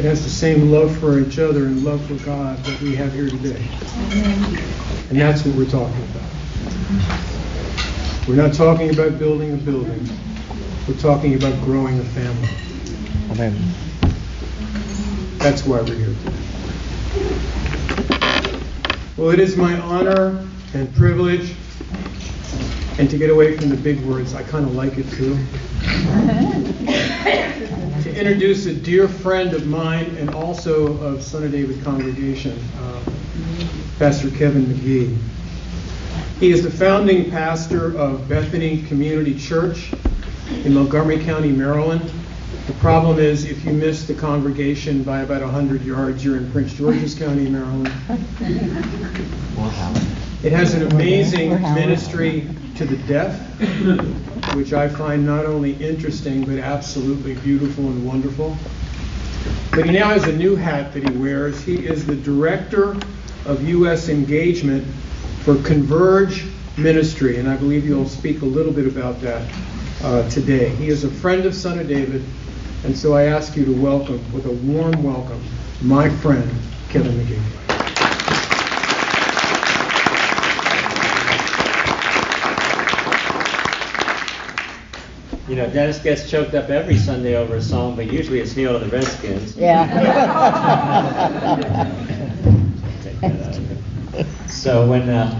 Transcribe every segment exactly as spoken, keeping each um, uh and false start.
that has the same love for each other and love for God that we have here today. And that's what we're talking about. We're not talking about building a building. We're talking about growing a family. Amen. That's why we're here today. Well, it is my honor and privilege, and to get away from the big words, I kind of like it too, to introduce a dear friend of mine and also of Son of David Congregation, uh, Pastor Kevin McGee. He is the founding pastor of Bethany Community Church in Montgomery County, Maryland. The problem is, if you miss the congregation by about one hundred yards, you're in Prince George's County, Maryland. It has an amazing ministry to the deaf, which I find not only interesting, but absolutely beautiful and wonderful. But he now has a new hat that he wears. He is the director of U S engagement for Converge Ministry, and I believe you'll speak a little bit about that uh, today. He is a friend of Son of David, and so I ask you to welcome, with a warm welcome, my friend, Kevin McGee. You know, Dennis gets choked up every Sunday over a song, but usually it's Hail to the Redskins. Yeah. Take that out of it. So when uh,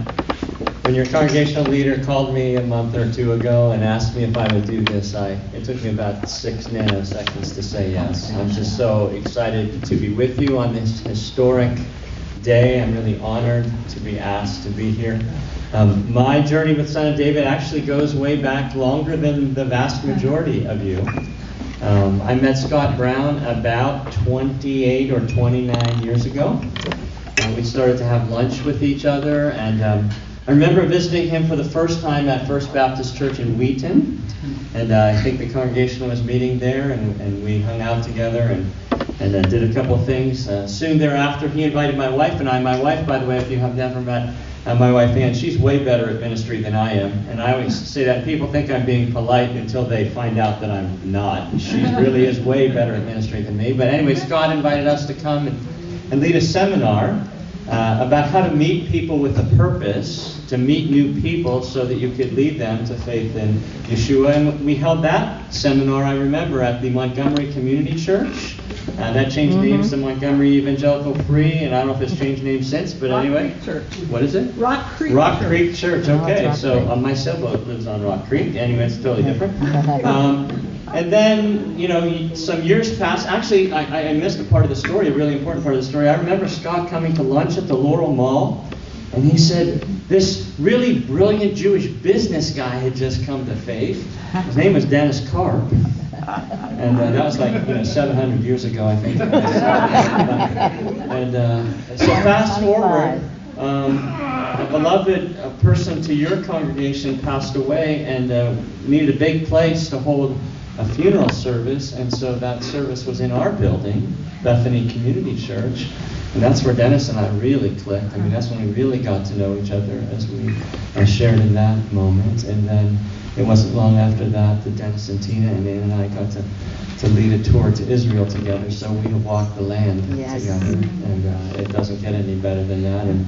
when your congregational leader called me a month or two ago and asked me if I would do this, I it took me about six nanoseconds to say yes. I'm just so excited to be with you on this historic day. I'm really honored to be asked to be here. Um, my journey with Son of David actually goes way back longer than the vast majority of you. Um, I met Scott Brown about twenty-eight or twenty-nine years ago. Uh, we started to have lunch with each other, and um, I remember visiting him for the first time at First Baptist Church in Wheaton, and uh, I think the congregation was meeting there, and, and we hung out together and, and uh, did a couple things. Uh, soon thereafter, he invited my wife and I. My wife, by the way, if you have never met, Uh, my wife Ann, she's way better at ministry than I am, and I always say that people think I'm being polite until they find out that I'm not. She really is way better at ministry than me. But anyway, Scott invited us to come and, and lead a seminar uh, about how to meet people with a purpose, to meet new people so that you could lead them to faith in Yeshua. And we held that seminar, I remember, at the Montgomery Community Church. Uh, that changed mm-hmm. names to Montgomery Evangelical Free, and I don't know if it's changed names since, but Rock anyway. Creek Church. What is it? Rock Creek Rock Church. Creek Church, okay. Oh, so uh, my sailboat lives on Rock Creek. Anyway, it's totally different. Um, and then, you know, some years passed. Actually, I, I missed a part of the story, a really important part of the story. I remember Scott coming to lunch at the Laurel Mall, and he said, this really brilliant Jewish business guy had just come to faith. His name was Dennis Card. And uh, that was like you know, seven hundred years ago, I think. And uh, so fast forward, um, a beloved a person to your congregation passed away and uh, needed a big place to hold a funeral service. And so that service was in our building, Bethany Community Church. And that's where Dennis and I really clicked. I mean, that's when we really got to know each other as we uh, shared in that moment. And then it wasn't long after that that Dennis and Tina and Ann and I got to, to lead a tour to Israel together, so we walked the land yes. together, and uh, it doesn't get any better than that. And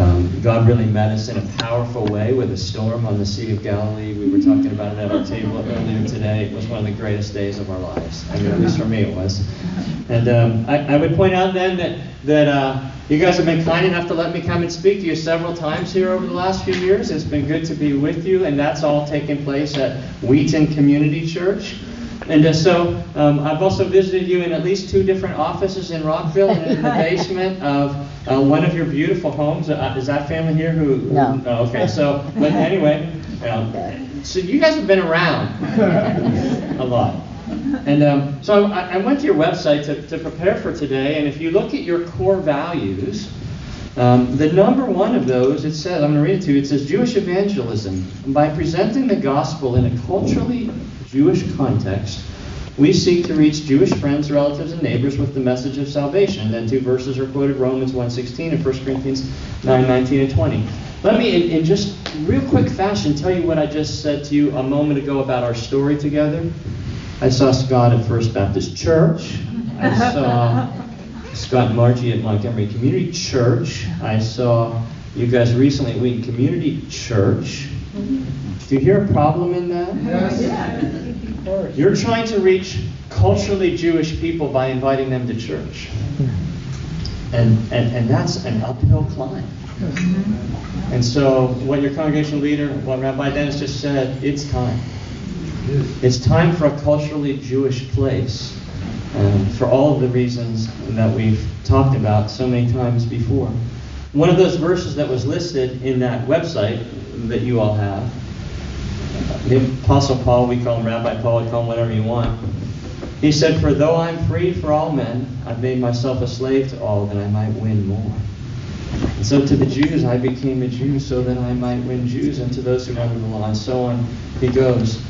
um, God really met us in a powerful way with a storm on the Sea of Galilee. We were talking about it at our table earlier today. It was one of the greatest days of our lives. I mean, at least for me it was. And um, I, I would point out then that, that uh, you guys have been kind enough to let me come and speak to you several times here over the last few years. It's been good to be with you, and that's all taken place at Wheaton Community Church. And uh, so um, I've also visited you in at least two different offices in Rockville and in the basement of uh, one of your beautiful homes. Uh, is that family here who? No. Oh, okay, so, but anyway, um, so you guys have been around a lot. And um, so I, I went to your website to, to prepare for today, and if you look at your core values, um, the number one of those, it says, I'm going to read it to you, it says Jewish evangelism. By presenting the gospel in a culturally Jewish context, we seek to reach Jewish friends, relatives, and neighbors with the message of salvation. And then two verses are quoted, Romans one sixteen and First Corinthians nine nineteen and twenty. Let me, in, in just real quick fashion, tell you what I just said to you a moment ago about our story together. I saw Scott at First Baptist Church. I saw Scott and Margie at Montgomery Community Church. I saw you guys recently at Wheaton Community Church. Do you hear a problem in that? Yes. Yeah. You're trying to reach culturally Jewish people by inviting them to church. And, and, and that's an uphill climb. And so what your congregational leader, what Rabbi Dennis just said, it's time. It's time for a culturally Jewish place, um, for all of the reasons that we've talked about so many times before. One of those verses that was listed in that website that you all have, the Apostle Paul, we call him Rabbi Paul, we call him whatever you want. He said, "For though I'm free for all men, I've made myself a slave to all that I might win more. And so to the Jews, I became a Jew so that I might win Jews, and to those who are under the law," and so on. He goes,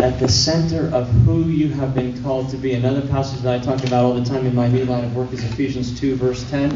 at the center of who you have been called to be. Another passage that I talk about all the time in my new line of work is Ephesians two, verse ten.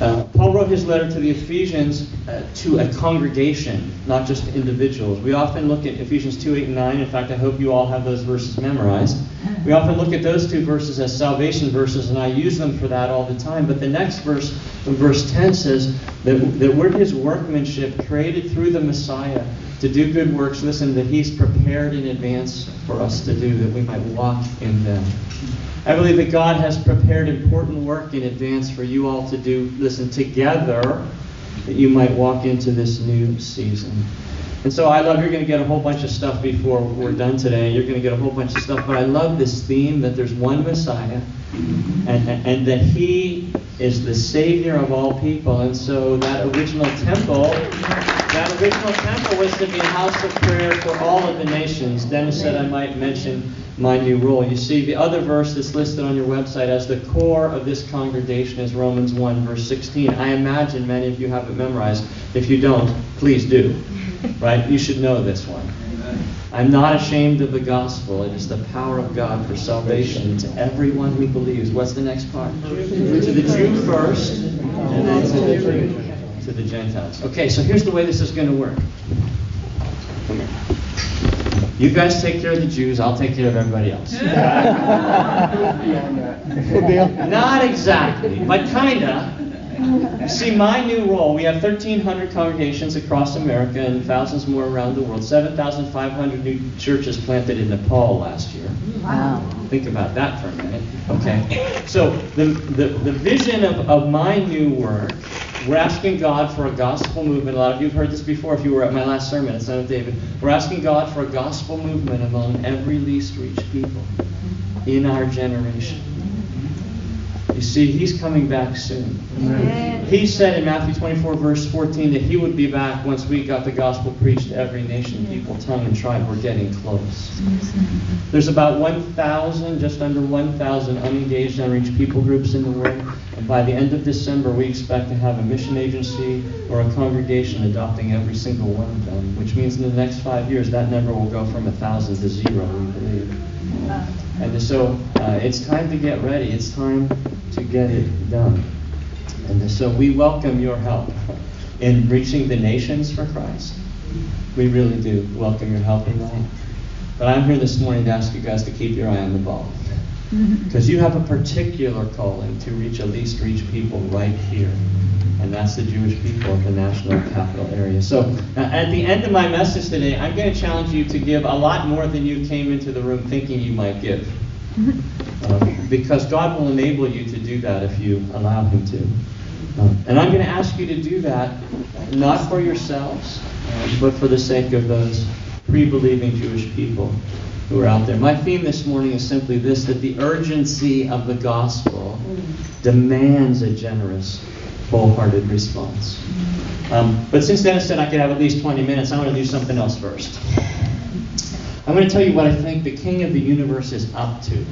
Uh, Paul wrote his letter to the Ephesians uh, to a congregation, not just individuals. We often look at Ephesians two, eight, and nine. In fact, I hope you all have those verses memorized. We often look at those two verses as salvation verses, and I use them for that all the time. But the next verse, verse ten, says that, that we're his workmanship, created through the Messiah to do good works, listen, that he's prepared in advance for us to do, that we might walk in them. I believe that God has prepared important work in advance for you all to do, listen, together, that you might walk into this new season. And so I love, you're going to get a whole bunch of stuff before we're done today. You're going to get a whole bunch of stuff, but I love this theme that there's one Messiah, and, and, and that he is the Savior of all people. And so that original temple, that original temple was to be a house of prayer for all of the nations. Dennis said I might mention my new rule. You see, the other verse that's listed on your website as the core of this congregation is Romans one, verse sixteen. I imagine many of you have it memorized. If you don't, please do. Right? You should know this one. Amen. I'm not ashamed of the gospel. It is the power of God for salvation to everyone who believes. What's the next part? To the Jew first, and then to the Jew, to the Gentiles. Okay, so here's the way this is going to work. Come here. You guys take care of the Jews. I'll take care of everybody else. Not exactly, but kinda. You see, my new role, we have thirteen hundred congregations across America and thousands more around the world. seven thousand five hundred new churches planted in Nepal last year. Wow. Think about that for a minute. Okay. So the, the, the vision of, of my new work, we're asking God for a gospel movement. A lot of you have heard this before if you were at my last sermon at Son of David. We're asking God for a gospel movement among every least reached people in our generation. You see, he's coming back soon. Amen. He said in Matthew twenty-four, verse fourteen, that he would be back once we got the gospel preached to every nation, people, tongue, and tribe. We're getting close. There's about one thousand, just under one thousand unengaged, unreached people groups in the world. And by the end of December, we expect to have a mission agency or a congregation adopting every single one of them, which means in the next five years, that number will go from one thousand to zero, we believe. And so uh, it's time to get ready. It's time to get it done. And so we welcome your help in reaching the nations for Christ. We really do welcome your help in that. But I'm here this morning to ask you guys to keep your eye on the ball. Because you have a particular calling to reach at least reach people right here. And that's the Jewish people of the National Capital area. So uh, at the end of my message today, I'm going to challenge you to give a lot more than you came into the room thinking you might give. Uh, because God will enable you to do that if you allow him to. Um, and I'm going to ask you to do that, not for yourselves, uh, but for the sake of those pre-believing Jewish people who are out there. My theme this morning is simply this, that the urgency of the gospel demands a generous, wholehearted response. Um, but since Dennis said I could have at least twenty minutes, I want to do something else first. I'm going to tell you what I think the King of the Universe is up to.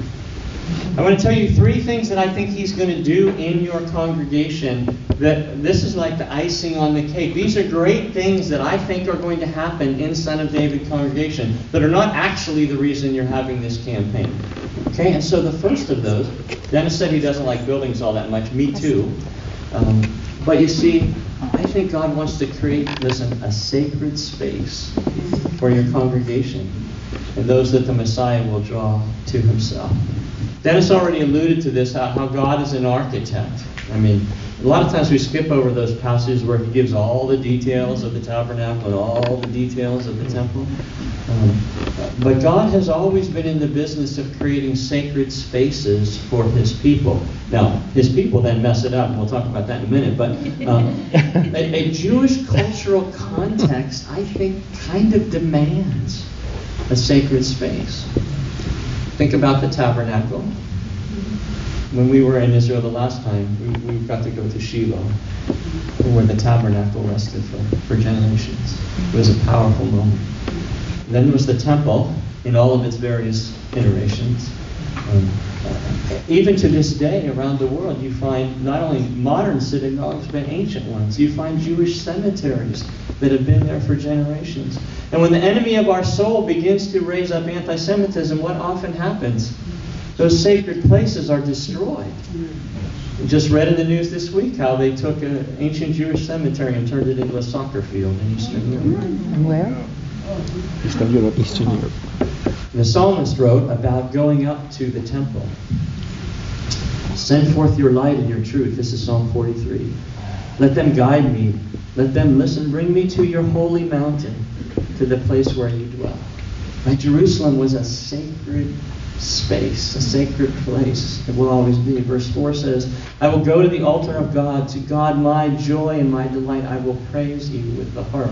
I'm going to tell you three things that I think he's going to do in your congregation, that this is like the icing on the cake. These are great things that I think are going to happen in Son of David Congregation that are not actually the reason you're having this campaign. Okay, and so the first of those, Dennis said he doesn't like buildings all that much. Me too. Um, but you see, I think God wants to create, listen, a sacred space for your congregation and those that the Messiah will draw to himself. Dennis already alluded to this, how, how God is an architect. I mean, a lot of times we skip over those passages where he gives all the details of the tabernacle and all the details of the temple. Um, but God has always been in the business of creating sacred spaces for his people. Now, his people then mess it up, and we'll talk about that in a minute. But um, a, a Jewish cultural context, I think, kind of demands a sacred space. Think about the tabernacle. When we were in Israel the last time, we, we got to go to Shiloh, where the tabernacle rested for, for generations. It was a powerful moment. And then there was the temple in all of its various iterations. Um, uh, even to this day around the world, you find not only modern synagogues, but ancient ones. You find Jewish cemeteries that have been there for generations. And when the enemy of our soul begins to raise up anti-Semitism, what often happens? Those sacred places are destroyed. I just read in the news this week how they took an ancient Jewish cemetery and turned it into a soccer field in Eastern Europe. And where? Eastern Europe. Eastern Europe. The psalmist wrote about going up to the temple. Send forth your light and your truth. This is Psalm forty-three. Let them guide me. Let them listen. Bring me to your holy mountain, to the place where you dwell. Right? Jerusalem was a sacred space, a sacred place. It will always be. Verse four says, I will go to the altar of God, to God my joy and my delight. I will praise you with the harp,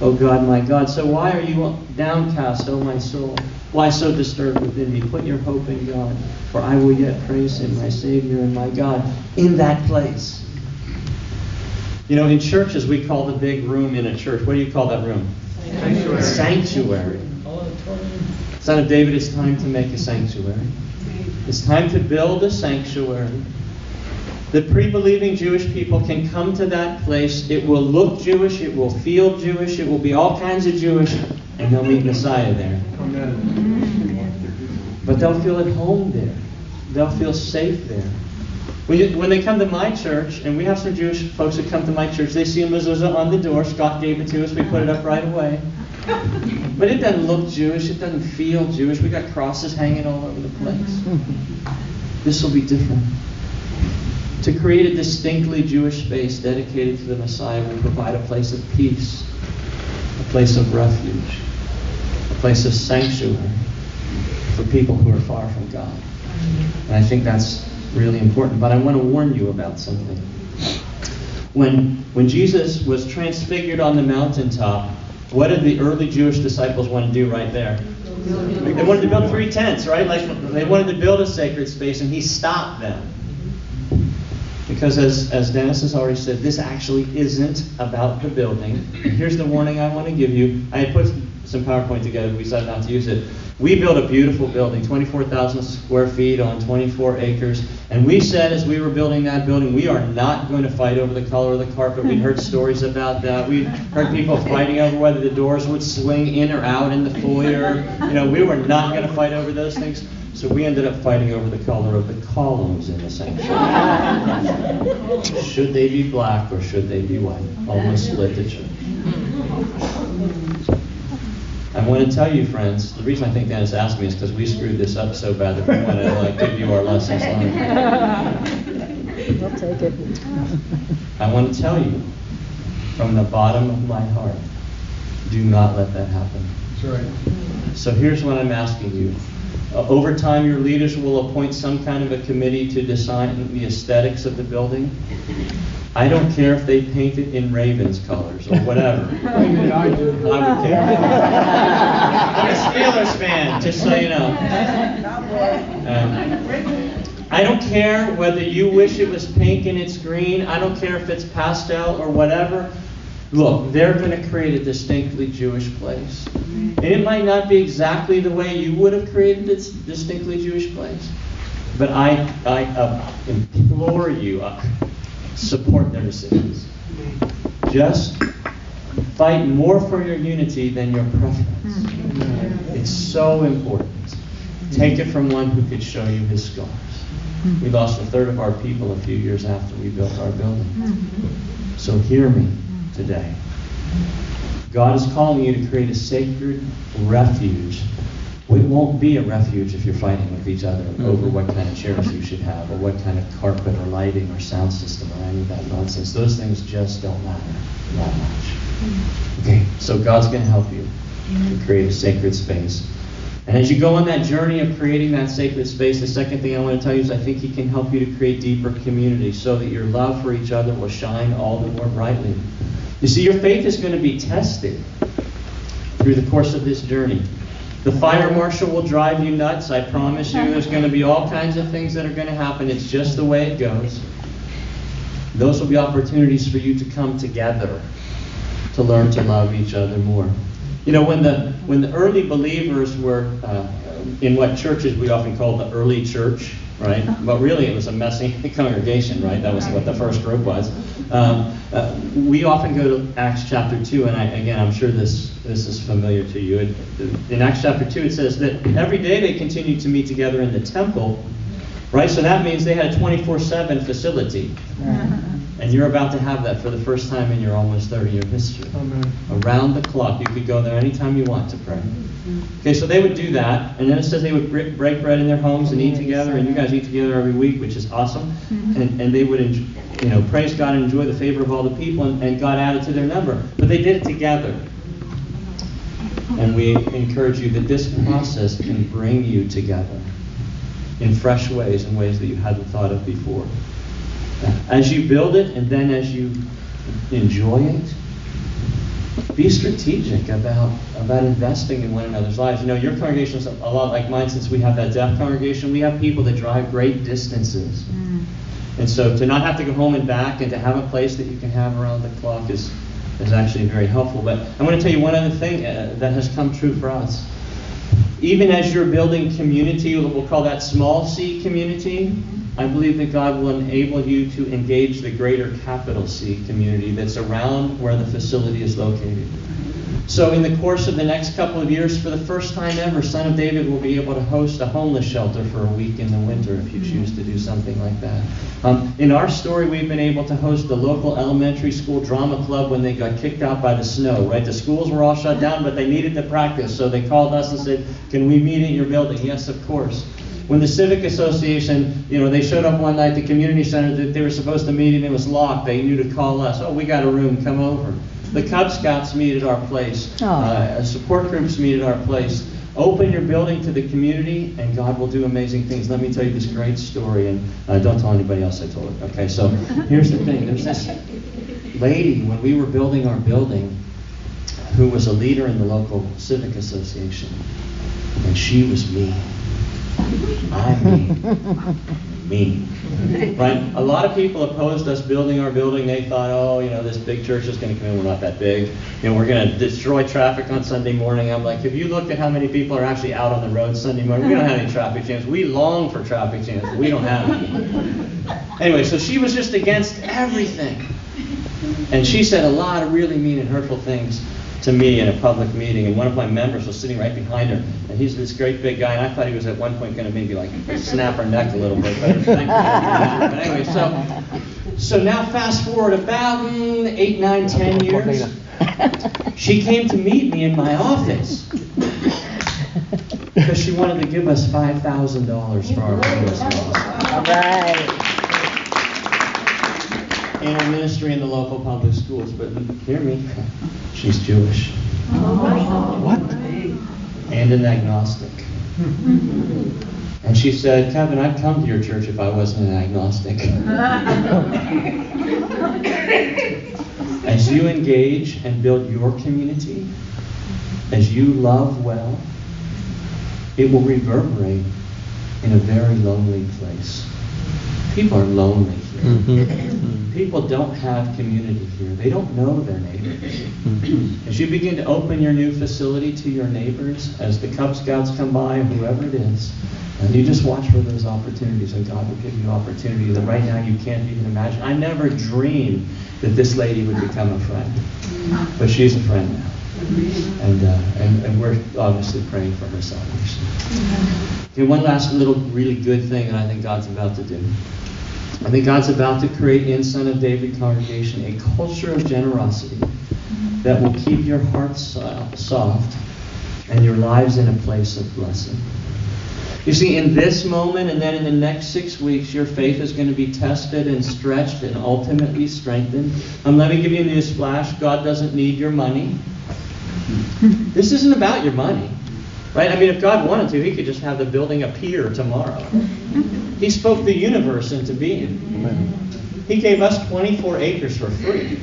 O God my God. So why are you downcast, O my soul? Why so disturbed within me? Put your hope in God, for I will yet praise him, my Savior and my God, in that place. You know, in churches we call the big room in a church, what do you call that room? Sanctuary. Sanctuary. Son of David, it's time to make a sanctuary. It's time to build a sanctuary. The pre-believing Jewish people can come to that place. It will look Jewish. It will feel Jewish. It will be all kinds of Jewish. And they'll meet Messiah there. But they'll feel at home there. They'll feel safe there. When they come to my church, and we have some Jewish folks that come to my church, they see a mezuzah on the door. Scott gave it to us. We put it up right away. But it doesn't look Jewish. It doesn't feel Jewish. We got crosses hanging all over the place. This will be different. To create a distinctly Jewish space dedicated to the Messiah will provide a place of peace, a place of refuge, a place of sanctuary for people who are far from God. And I think that's really important, but I want to warn you about something. When, when Jesus was transfigured on the mountaintop, what did the early Jewish disciples want to do right there? They wanted to build three tents, right? Like they wanted to build a sacred space, and he stopped them. Because as, as Dennis has already said, this actually isn't about the building. Here's the warning I want to give you. I had put some PowerPoint together, we decided not to use it. We built a beautiful building, twenty-four thousand square feet on twenty-four acres. And we said as we were building that building, we are not going to fight over the color of the carpet. We'd heard stories about that. We'd heard people fighting over whether the doors would swing in or out in the foyer. You know, we were not going to fight over those things. So we ended up fighting over the color of the columns in the sanctuary. Should they be black or should they be white? Almost split the church. I want to tell you, friends, the reason I think Dennis asked me is because we screwed this up so bad that we want to like give you our lessons. We'll take it. I want to tell you, from the bottom of my heart, do not let that happen. That's right. So here's what I'm asking you. Uh, over time, your leaders will appoint some kind of a committee to design the aesthetics of the building. I don't care if they paint it in Ravens colors or whatever. I would care. I'm a Steelers fan, just so you know. Um, I don't care whether you wish it was pink and it's green. I don't care if it's pastel or whatever. Look, they're going to create a distinctly Jewish place. And it might not be exactly the way you would have created this distinctly Jewish place. But I, I uh, implore you, uh, support their decisions. Just fight more for your unity than your preference. It's so important. Take it from one who could show you his scars. We lost a third of our people a few years after we built our building. So hear me today. God is calling you to create a sacred refuge we won't be a refuge if you're fighting with each other mm-hmm. over what kind of chairs you should have, or what kind of carpet or lighting or sound system or any of that nonsense. Those things just don't matter that much. Mm-hmm. Okay, so God's going to help you mm-hmm. to create a sacred space. And as you go on that journey of creating that sacred space, the second thing I want to tell you is I think He can help you to create deeper community so that your love for each other will shine all the more brightly. You see, your faith is going to be tested through the course of this journey. The fire marshal will drive you nuts, I promise you. There's going to be all kinds of things that are going to happen. It's just the way it goes. Those will be opportunities for you to come together to learn to love each other more. You know, when the when the early believers were uh, in what churches we often call the early church, right? But really it was a Messianic congregation, right? That was what the first group was. Um, uh, we often go to Acts chapter two, and I, again, I'm sure this, this is familiar to you. It, in Acts chapter two, it says that every day they continued to meet together in the temple, right? So that means they had a twenty-four seven facility. Yeah. And you're about to have that for the first time in your almost thirty year history. Amen. Around the clock, you could go there anytime you want to pray. Mm-hmm. Okay, so they would do that, and then it says they would break bread in their homes and eat together, and you guys eat together every week, which is awesome. Mm-hmm. And and they would, enjoy, you know, praise God and enjoy the favor of all the people, and, and God added to their number. But they did it together. And we encourage you that this process can bring you together in fresh ways, in ways that you hadn't thought of before. As you build it, and then as you enjoy it, be strategic about about investing in one another's lives. You know, your congregation is a lot like mine. Since we have that deaf congregation, we have people that drive great distances. Mm. And so to not have to go home and back, and to have a place that you can have around the clock is, is actually very helpful. But I want to tell you one other thing uh, that has come true for us. Even as you're building community, we'll call that small C community, I believe that God will enable you to engage the greater capital C community that's around where the facility is located. So in the course of the next couple of years, for the first time ever, Son of David will be able to host a homeless shelter for a week in the winter if you choose to do something like that. Um, in our story, we've been able to host the local elementary school drama club when they got kicked out by the snow, right? The schools were all shut down, but they needed to practice, so they called us and said, can we meet at your building? Yes, of course. When the Civic Association, you know, they showed up one night at the community center that they were supposed to meet and it was locked, they knew to call us. Oh, we got a room, come over. The Cub Scouts meet at our place. Uh, support groups meet at our place. Open your building to the community, and God will do amazing things. Let me tell you this great story, and uh, don't tell anybody else I told it. Okay, so here's the thing. There's this lady, when we were building our building, who was a leader in the local civic association, and she was mean. I mean, mean. Right? A lot of people opposed us building our building. They thought, oh, you know, this big church is going to come in. We're not that big. You know, we're going to destroy traffic on Sunday morning. I'm like, have you looked at how many people are actually out on the road Sunday morning? We don't have any traffic jams. We long for traffic jams, but we don't have any. Anyway, so she was just against everything. And she said a lot of really mean and hurtful things to me in a public meeting, and one of my members was sitting right behind her, and he's this great big guy, and I thought he was at one point going to maybe like snap her neck a little bit, but anyway, so so now fast forward about mm, eight, nine, ten years, she came to meet me in my office because she wanted to give us five thousand dollars for our ministry. All right. In her ministry in the local public schools, but hear me, she's Jewish. Oh. What? And an agnostic. And she said, Kevin, I'd come to your church if I wasn't an agnostic. As you engage and build your community, as you love well, it will reverberate in a very lonely place. People are lonely here. Mm-hmm. People don't have community here. They don't know their neighbors. As you begin to open your new facility to your neighbors, as the Cub Scouts come by, whoever it is, and you just watch for those opportunities, and God will give you opportunity that right now you can't even imagine. I never dreamed that this lady would become a friend, but she's a friend now. And, uh, and and we're obviously praying for her salvation. Okay, one last little really good thing that I think God's about to do. I think God's about to create in Son of David Congregation a culture of generosity that will keep your hearts soft and your lives in a place of blessing. You see, in this moment and then in the next six weeks, your faith is going to be tested and stretched and ultimately strengthened. And let me give you a newsflash. God doesn't need your money. This isn't about your money, right? I mean, if God wanted to, he could just have the building appear tomorrow. He spoke the universe into being. He gave us twenty-four acres for free.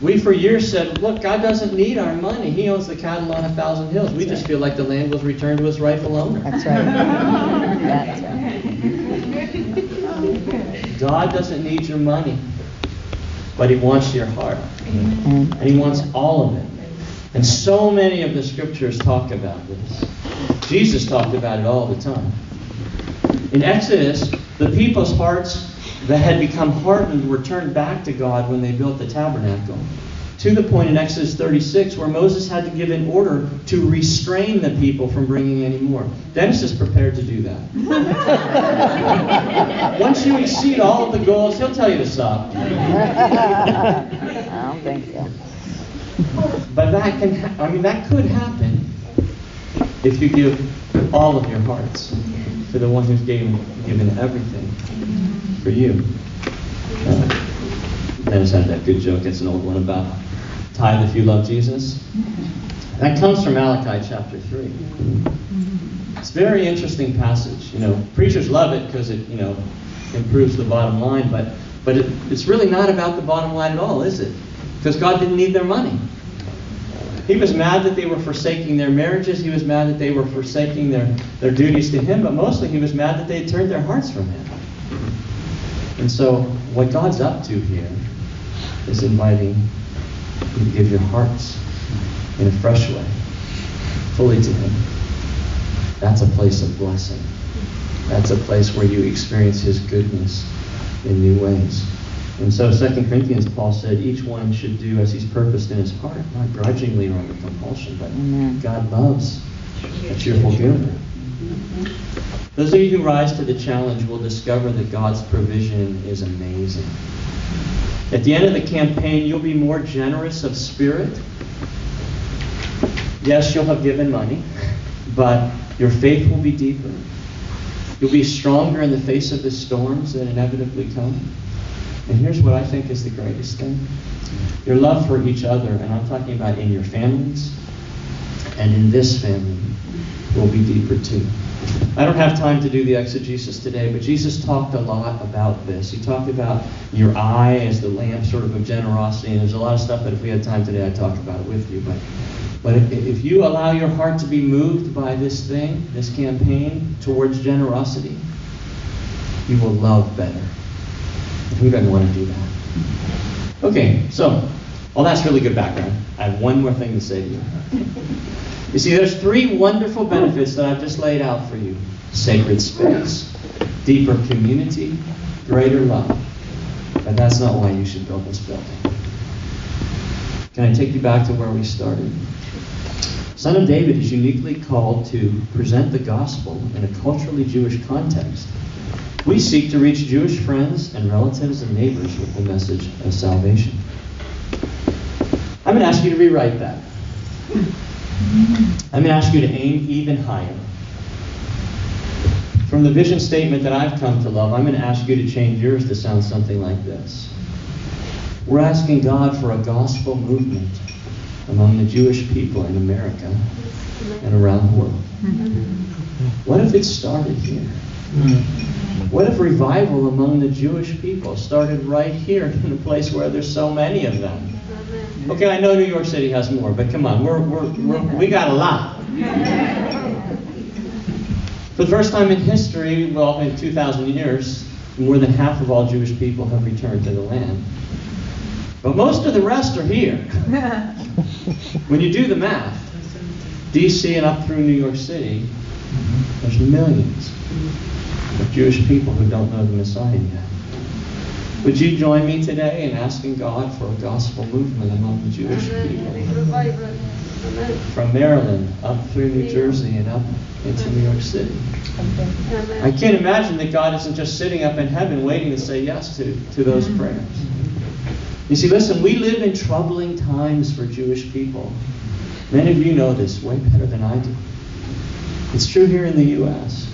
We for years said, look, God doesn't need our money. He owns the cattle on a thousand hills. We just feel like the land was returned to its rightful owner. That's right. That's right. God doesn't need your money, but he wants your heart. Amen. And he wants all of it. And so many of the scriptures talk about this. Jesus talked about it all the time. In Exodus, the people's hearts that had become hardened were turned back to God when they built the tabernacle, to the point in Exodus thirty-six where Moses had to give an order to restrain the people from bringing any more. Dennis is prepared to do that. Once you exceed all of the goals, he'll tell you to stop. I don't think so. But that can ha- I mean, that could happen if you give all of your hearts to the one who's given, given everything for you. Uh, Dennis had that good joke. It's an old one about tithe if you love Jesus. That comes from Malachi chapter three. It's a very interesting passage. You know, preachers love it because it, you know, improves the bottom line, but but it, it's really not about the bottom line at all, is it? Because God didn't need their money. He was mad that they were forsaking their marriages. He was mad that they were forsaking their, their duties to him, but mostly he was mad that they had turned their hearts from him. And so what God's up to here is inviting you to give your hearts in a fresh way, fully to him. That's a place of blessing. That's a place where you experience his goodness in new ways. And so Second Corinthians, Paul said, each one should do as he's purposed in his heart, not grudgingly or under compulsion, but God loves a cheerful giver. Those of you who rise to the challenge will discover that God's provision is amazing. At the end of the campaign, you'll be more generous of spirit. Yes, you'll have given money, but your faith will be deeper. You'll be stronger in the face of the storms that inevitably come. And here's what I think is the greatest thing. Your love for each other, and I'm talking about in your families and in this family, will be deeper too. I don't have time to do the exegesis today, but Jesus talked a lot about this. He talked about your eye as the lamp sort of of generosity, and there's a lot of stuff that if we had time today I'd talk about it with you. But but if, if you allow your heart to be moved by this thing, this campaign, towards generosity, you will love better. Who doesn't want to do that? Okay, so, well, that's really good background. I have one more thing to say to you. You see, there's three wonderful benefits that I've just laid out for you. Sacred space, deeper community, greater love. But that's not why you should build this building. Can I take you back to where we started? Son of David is uniquely called to present the gospel in a culturally Jewish context. We seek to reach Jewish friends and relatives and neighbors with the message of salvation. I'm going to ask you to rewrite that. I'm going to ask you to aim even higher. From the vision statement that I've come to love, I'm going to ask you to change yours to sound something like this. We're asking God for a gospel movement among the Jewish people in America and around the world. What if it started here? What if revival among the Jewish people started right here in a place where there's so many of them? Okay, I know New York City has more, but come on, we're, we're, we're, we got a lot. For the first time in history, well, in two thousand years, more than half of all Jewish people have returned to the land. But most of the rest are here. When you do the math, D C and up through New York City, there's millions of Jewish people who don't know the Messiah yet. Would you join me today in asking God for a gospel movement among the Jewish people? From Maryland up through New Jersey and up into New York City. I can't imagine that God isn't just sitting up in heaven waiting to say yes to, to those prayers. You see, listen, we live in troubling times for Jewish people. Many of you know this way better than I do. It's true here in the U S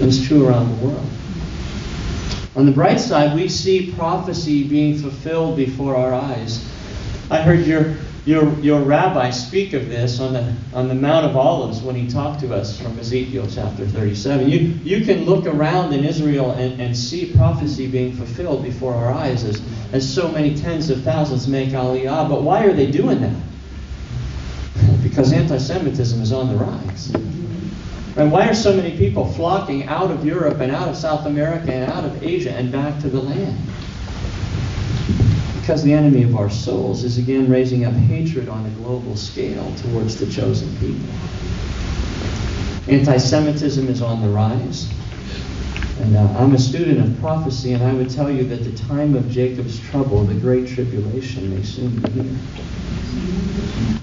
and it's true around the world. On the bright side, we see prophecy being fulfilled before our eyes. I heard your your your rabbi speak of this on the on the Mount of Olives when he talked to us from Ezekiel chapter thirty-seven. You you can look around in Israel and, and see prophecy being fulfilled before our eyes as, as so many tens of thousands make Aliyah. But why are they doing that? Because anti-Semitism is on the rise. And why are so many people flocking out of Europe and out of South America and out of Asia and back to the land? Because the enemy of our souls is again raising up hatred on a global scale towards the chosen people. Anti-Semitism is on the rise. And uh, I'm a student of prophecy, and I would tell you that the time of Jacob's trouble, the great tribulation, may soon be here.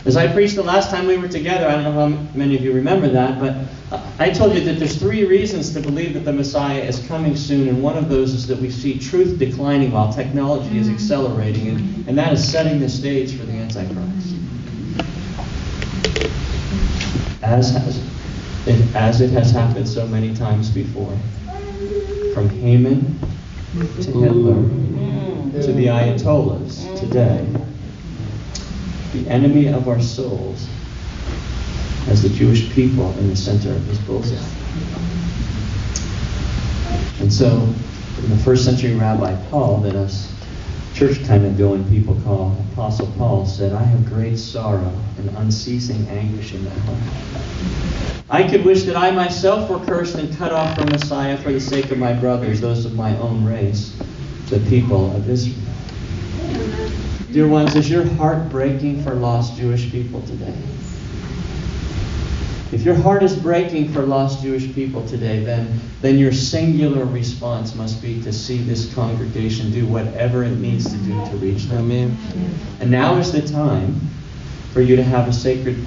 As I preached the last time we were together, I don't know how many of you remember that, but I told you that there's three reasons to believe that the Messiah is coming soon, and one of those is that we see truth declining while technology is accelerating, and, and that is setting the stage for the Antichrist. As, has, as it has happened so many times before. From Haman to Hitler to the Ayatollahs today. The enemy of our souls as the Jewish people in the center of his bullseye. And so, in the first century Rabbi Paul, that us church kind of going people call Apostle Paul, said, "I have great sorrow and unceasing anguish in my heart. I could wish that I myself were cursed and cut off from Messiah for the sake of my brothers, those of my own race, the people of Israel." Dear ones, is your heart breaking for lost Jewish people today? If your heart is breaking for lost Jewish people today, then, then your singular response must be to see this congregation do whatever it needs to do to reach them. Amen. And now is the time for you to have a sacred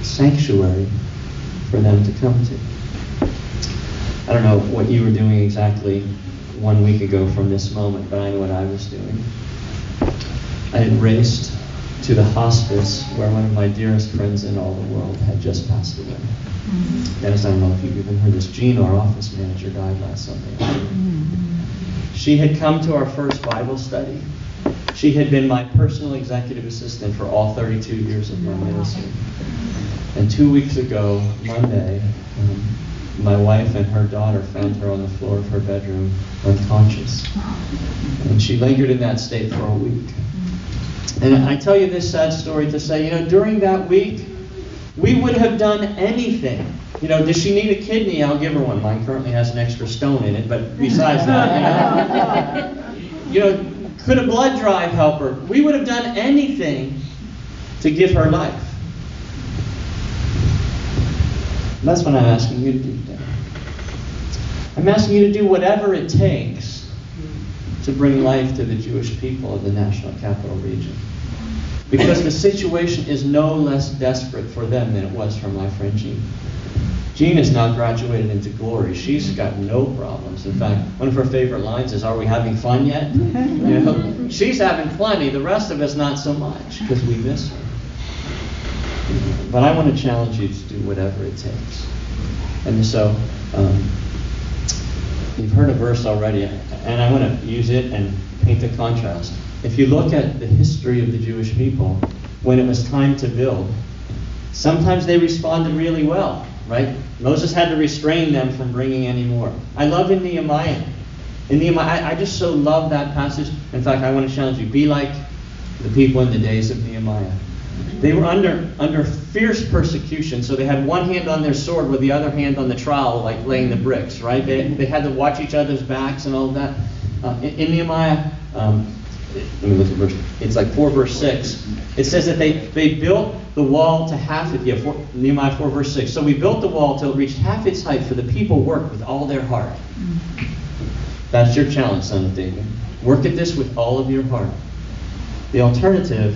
sanctuary for them to come to. I don't know what you were doing exactly one week ago from this moment, but I know what I was doing. I had raced to the hospice where one of my dearest friends in all the world had just passed away. Mm-hmm. Dennis, I don't know if you've even heard this. Jean, our office manager, died last Sunday. Mm-hmm. She had come to our first Bible study. She had been my personal executive assistant for all thirty-two years of my ministry. And two weeks ago, Monday, um, my wife and her daughter found her on the floor of her bedroom, unconscious. And she lingered in that state for a week. And I tell you this sad story to say, you know, during that week, we would have done anything. You know, does she need a kidney? I'll give her one. Mine currently has an extra stone in it, but besides that, you know, you know, could a blood drive help her? We would have done anything to give her life. And that's what I'm asking you to do today. I'm asking you to do whatever it takes to bring life to the Jewish people of the National Capital Region. Because the situation is no less desperate for them than it was for my friend Jean. Jean has now graduated into glory. She's got no problems. In fact, one of her favorite lines is, "Are we having fun yet?" You know, she's having plenty. The rest of us not so much because we miss her. But I want to challenge you to do whatever it takes. And so, um, you've heard a verse already, and I want to use it and paint the contrast. If you look at the history of the Jewish people, when it was time to build, sometimes they responded really well, right? Moses had to restrain them from bringing any more. I love in Nehemiah. In Nehemiah, I, I just so love that passage. In fact, I want to challenge you, be like the people in the days of Nehemiah. They were under under fierce persecution, so they had one hand on their sword with the other hand on the trowel, like laying the bricks, right? They, they had to watch each other's backs and all of that. Uh, in, in Nehemiah, um, let me look at verse, it's like four verse six. It says that they, they built the wall to half of, yeah, four, Nehemiah four verse six. So we built the wall till it reached half its height, for the people worked with all their heart. That's your challenge, son of David. Work at this with all of your heart. The alternative,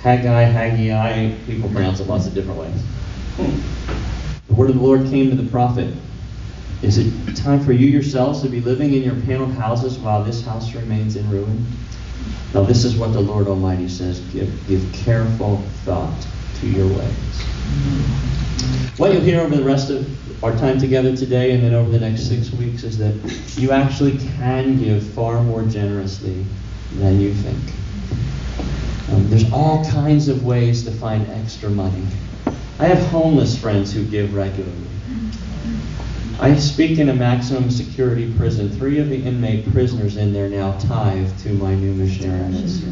Haggai, Haggai, people pronounce it lots of different ways. The word of the Lord came to the prophet. Is it time for you yourselves to be living in your paneled houses while this house remains in ruin? Now this is what the Lord Almighty says, give, give careful thought to your ways. What you'll hear over the rest of our time together today and then over the next six weeks is that you actually can give far more generously than you think. Um, there's all kinds of ways to find extra money. I have homeless friends who give regularly. I speak in a maximum security prison. Three of the inmate prisoners in there now tithe to my new missionary ministry.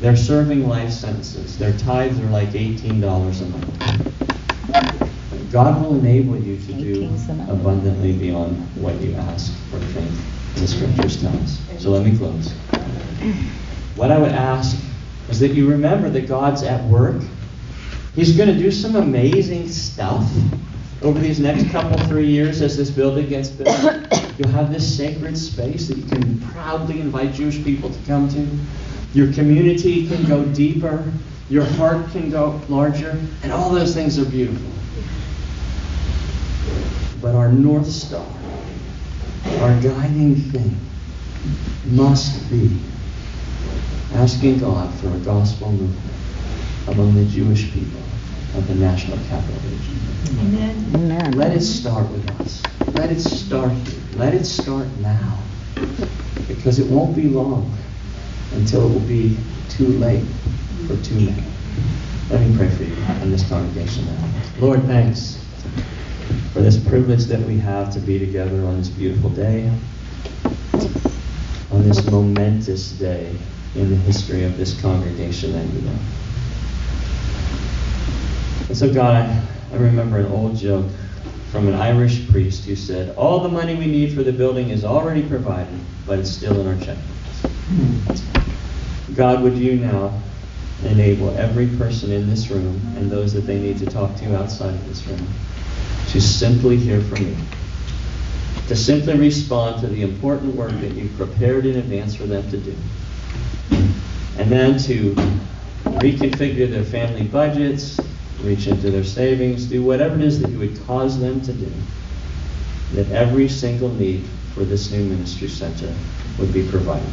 They're serving life sentences. Their tithes are like eighteen dollars a month. God will enable you to do abundantly beyond what you ask or think, the scriptures tell us. So let me close. What I would ask is that you remember that God's at work. He's going to do some amazing stuff over these next couple, three years as this building gets built. You'll have this sacred space that you can proudly invite Jewish people to come to. Your community can go deeper. Your heart can go larger. And all those things are beautiful. But our North Star, our guiding thing, must be asking God for a gospel movement among the Jewish people of the National Capital region. Amen. Amen. Let it start with us. Let it start here. Let it start now. Because it won't be long until it will be too late for too many. Let me pray for you and this congregation now. Lord, thanks for this privilege that we have to be together on this beautiful day, on this momentous day in the history of this congregation that you know. And so, God, I, I remember an old joke from an Irish priest who said, all the money we need for the building is already provided, but it's still in our checkbooks. God, would you now enable every person in this room and those that they need to talk to outside of this room to simply hear from you, to simply respond to the important work that you've prepared in advance for them to do, and then to reconfigure their family budgets, reach into their savings, do whatever it is that you would cause them to do, that every single need for this new ministry center would be provided.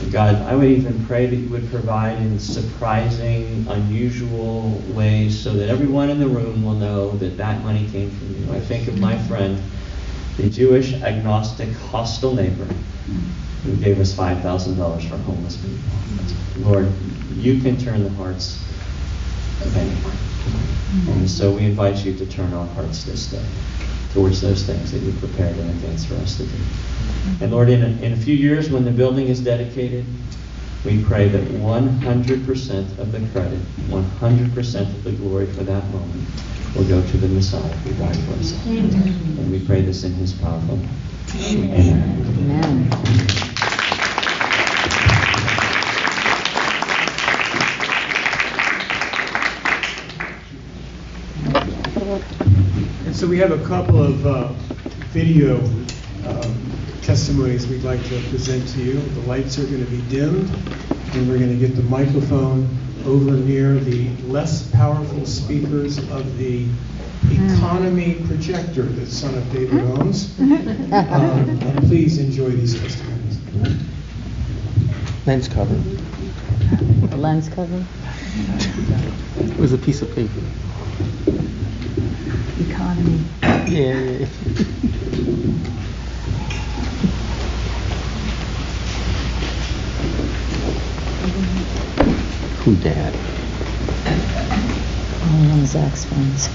And God, I would even pray that you would provide in surprising, unusual ways so that everyone in the room will know that that money came from you. I think of my friend, the Jewish agnostic hostile neighbor, who gave us five thousand dollars for homeless people. Lord, you can turn the hearts of anyone. And so we invite you to turn our hearts this day towards those things that you prepared in advance for us to do. And Lord, in a, in a few years when the building is dedicated, we pray that one hundred percent of the credit, one hundred percent of the glory for that moment will go to the Messiah who died for us. And we pray this in his powerful name. Amen. Amen. Amen. And so we have a couple of uh, video um, testimonies we'd like to present to you. The lights are going to be dimmed, and we're going to get the microphone over near the less powerful speakers of the economy projector that Son of David owns. Um, and please enjoy these testimonies. Lens cover. The lens cover? It was a piece of paper. Economy. Yeah. Who dad? Oh, one of Zach's friends.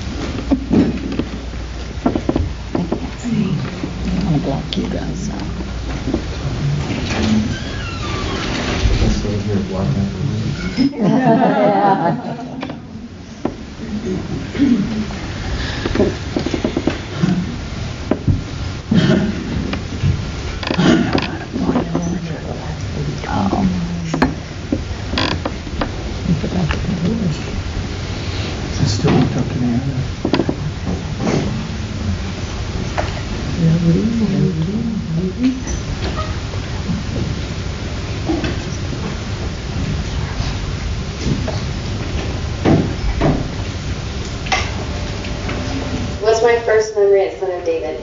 I can't see. I'm gonna block you guys out. Let's stay here blocking. Yeah. First memory at Son of David.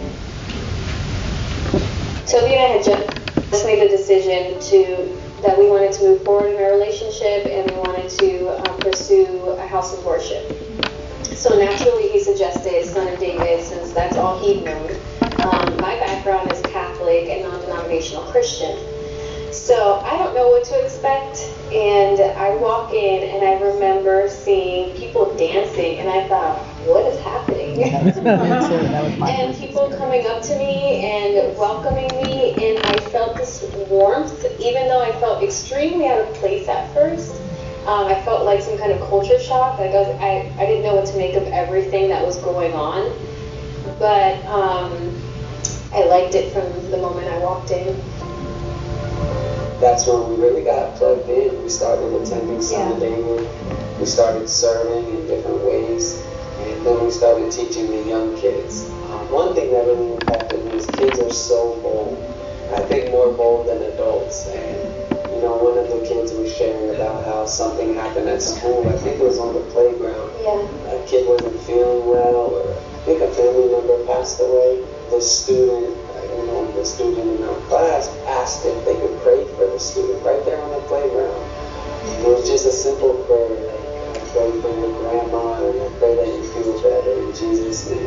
Toby and I had just just made a decision to that we wanted to move forward in our relationship, and we wanted to uh, pursue a house of worship. So naturally, he suggested Son of David, since that's all he'd known. Um, my background is Catholic and non-denominational Christian. So I don't know what to expect, and I walk in, and I remember seeing people dancing, and I thought, what is happening? And people coming up to me and welcoming me, and I felt this warmth, even though I felt extremely out of place at first. Um, I felt like some kind of culture shock. Like I, was, I, I didn't know what to make of everything that was going on, but um, I liked it from the moment I walked in. That's when we really got plugged in. We started attending Sunday. Yeah. We started serving in different ways, and then we started teaching the young kids. Um, one thing that really impacted me is kids are so bold. I think more bold than adults. And you know, one of the kids was sharing about how something happened at school. I think it was on the playground. Yeah. A kid wasn't feeling well, or I think a family member passed away. The student. You know, the student in our class asked if they could pray for the student right there on the playground. It was just a simple prayer, like, I pray for your grandma, and I pray that you feel better in Jesus' name.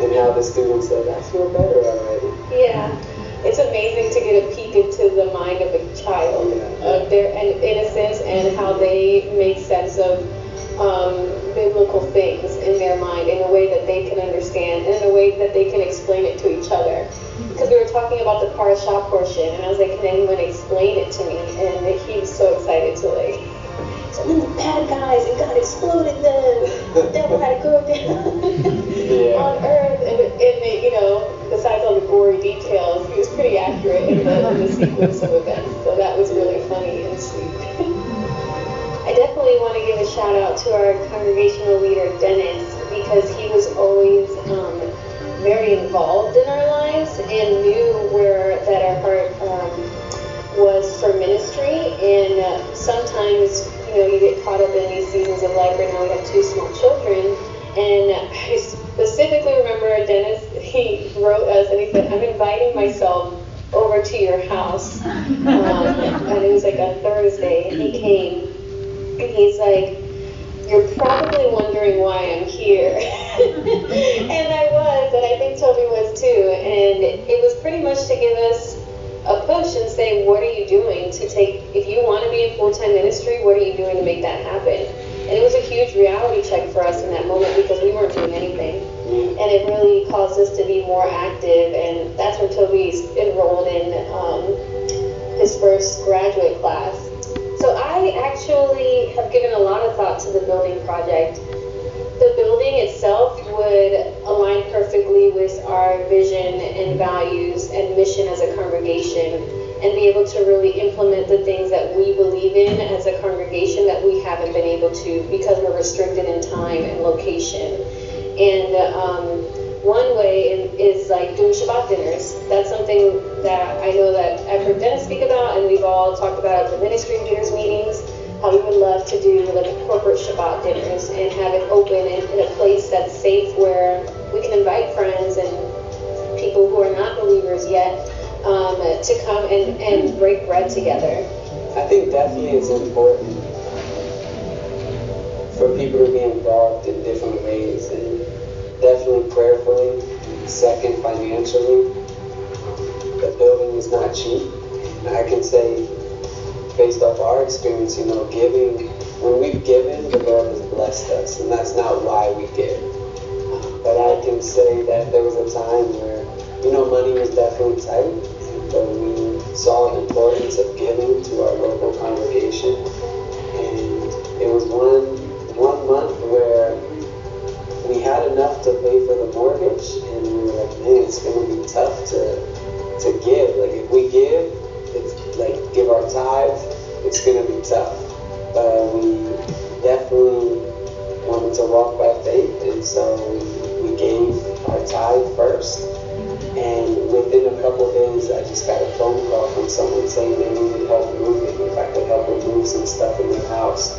And now the student said, I feel better already. Yeah, it's amazing to get a peek into the mind of a child, yeah. of their innocence and how they make sense of um, biblical things in their mind in a way that they can understand and in a way that they can explain it to each other. Because we were talking about the parashah portion, and I was like, can anyone explain it to me? And he was so excited to like, so then the bad guys, and God exploded them. The devil had to go down yeah. on earth. And, and the, you know, besides all the gory details, he was pretty accurate in the, in the sequence of events. So that was really funny and sweet. I definitely want to give a shout out to our congregational leader, Dennis, because he was always um, very involved in our lives and knew where that our heart um, was for ministry. And uh, sometimes, you know, you get caught up in these seasons of life. Right now we have two small children. And I specifically remember Dennis, he wrote us and he said, I'm inviting myself over to your house. Um, and it was like a Thursday, and he came. And he's like, you're probably wondering why I'm here. And I was, and I think Toby was too. And it was pretty much to give us a push and say, what are you doing to take, if you want to be in full-time ministry, what are you doing to make that happen? And it was a huge reality check for us in that moment because we weren't doing anything. And it really caused us to be more active. And that's where Toby's enrolled in um, his first graduate class. So I actually have given a lot of thought to the building project. The building itself would align perfectly with our vision and values and mission as a congregation, and be able to really implement the things that we believe in as a congregation that we haven't been able to because we're restricted in time and location. And um, one way is like doing Shabbat dinners. That's something that I know that I've heard Dennis speak about, and we've all talked about at the ministry leaders meetings, how we would love to do like corporate Shabbat dinners and have it open and in a place that's safe where we can invite friends and people who are not believers yet um, to come and, and break bread together. I think definitely it's important for people to be involved in different ways. And definitely prayerfully, second financially. The building is not cheap. And I can say, based off our experience, you know, giving, when we've given, the Lord has blessed us, and that's not why we give. But I can say that there was a time where, you know, money was definitely tight, but we saw the importance of giving to our local congregation. And it was one, one month where we had enough to pay for the mortgage, and we were like, man, it's going to be tough to, to give. Like, if we give, it's like, give our tithes, it's going to be tough. But we definitely wanted to walk by faith, and so we, we gave our tithe first. And within a couple of days, I just got a phone call from someone saying they needed help moving, if I could help them move some stuff in their house.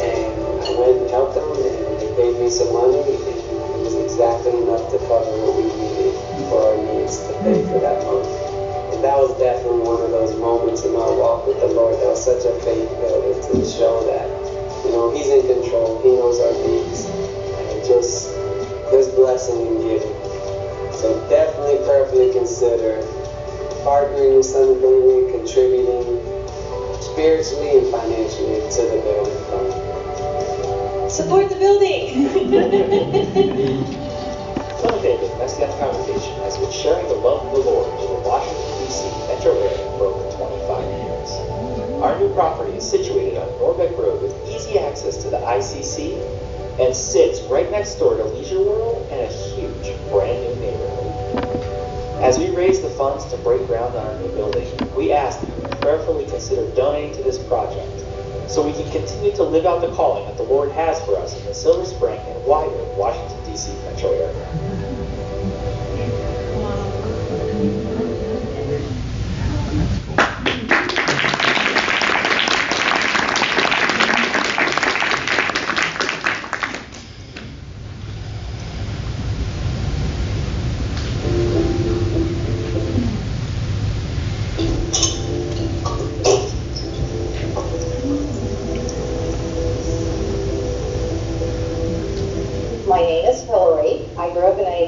And I went and helped them, and they paid me some money, and it was exactly enough to cover what we needed for our needs to pay for that month. And that was was definitely one of those moments in my walk with the Lord that was such a faith builder to show that, you know, He's in control, He knows our needs, and just there's blessing in giving. So definitely prayerfully consider partnering with somebody, contributing spiritually and financially to the building. Support the building! Son of David Messiah Congregation has been sharing the love of the Lord in the Washington, D C metro area for over twenty-five years. Our new property is situated on Norbeck Road with easy access to the I C C and sits right next door to Leisure World and a huge brand new neighborhood. As we raise the funds to break ground on our new building, we ask that you prayerfully consider donating to this project so we can continue to live out the calling that the Lord has for us in the Silver Spring and wider Washington, D C metro area.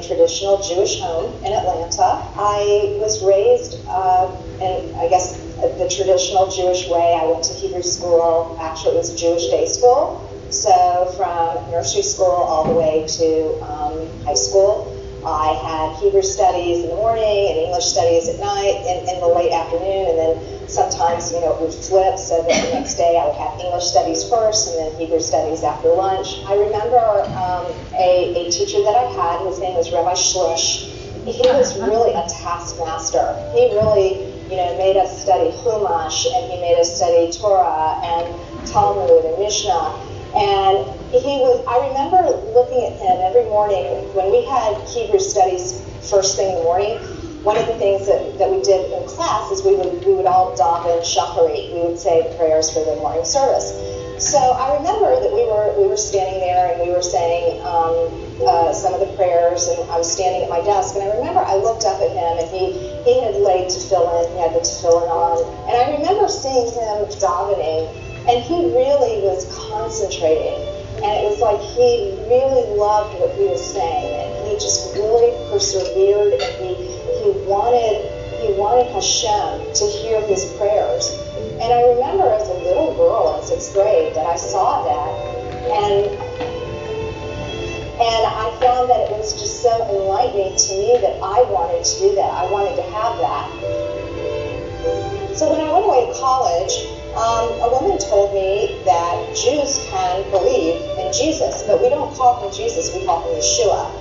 Traditional Jewish home in Atlanta. I was raised uh, in, I guess, the traditional Jewish way. I went to Hebrew school. Actually, it was Jewish day school. So from nursery school all the way to um, high school, I had Hebrew studies in the morning and English studies at night and in the late afternoon. And then sometimes, you know, it would flip so that the next day I would have English studies first and then Hebrew studies after lunch. I remember um, a, a teacher that I had, his name was Rabbi Schlish. He was really a taskmaster. He really, you know, made us study Chumash and he made us study Torah and Talmud and Mishnah. And he was, I remember looking at him every morning when we had Hebrew studies first thing in the morning. One of the things that, that we did in class is we would we would all daven shacharit. We would say the prayers for the morning service. So I remember that we were we were standing there and we were saying um, uh, some of the prayers, and I was standing at my desk. And I remember I looked up at him, and he he had laid tefillin. He had the tefillin on, and I remember seeing him davening. And he really was concentrating, and it was like he really loved what he was saying, and he just really persevered, and he he wanted he wanted Hashem to hear his prayers. And I remember as a little girl in sixth grade that I saw that, and and I found that it was just so enlightening to me that I wanted to do that. I wanted to have that. So when I went away to college, Um, a woman told me that Jews can believe in Jesus, but we don't call him Jesus, we call him Yeshua.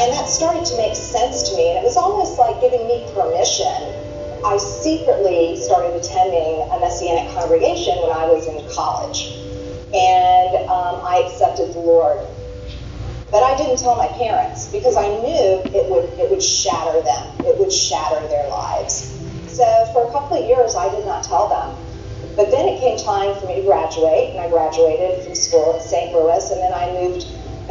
And that started to make sense to me, and it was almost like giving me permission. I secretly started attending a Messianic congregation when I was in college, and um, I accepted the Lord. But I didn't tell my parents, because I knew it would it would shatter them, it would shatter their lives. So for a couple of years, I did not tell them. But then it came time for me to graduate, and I graduated from school in Saint Louis, and then I moved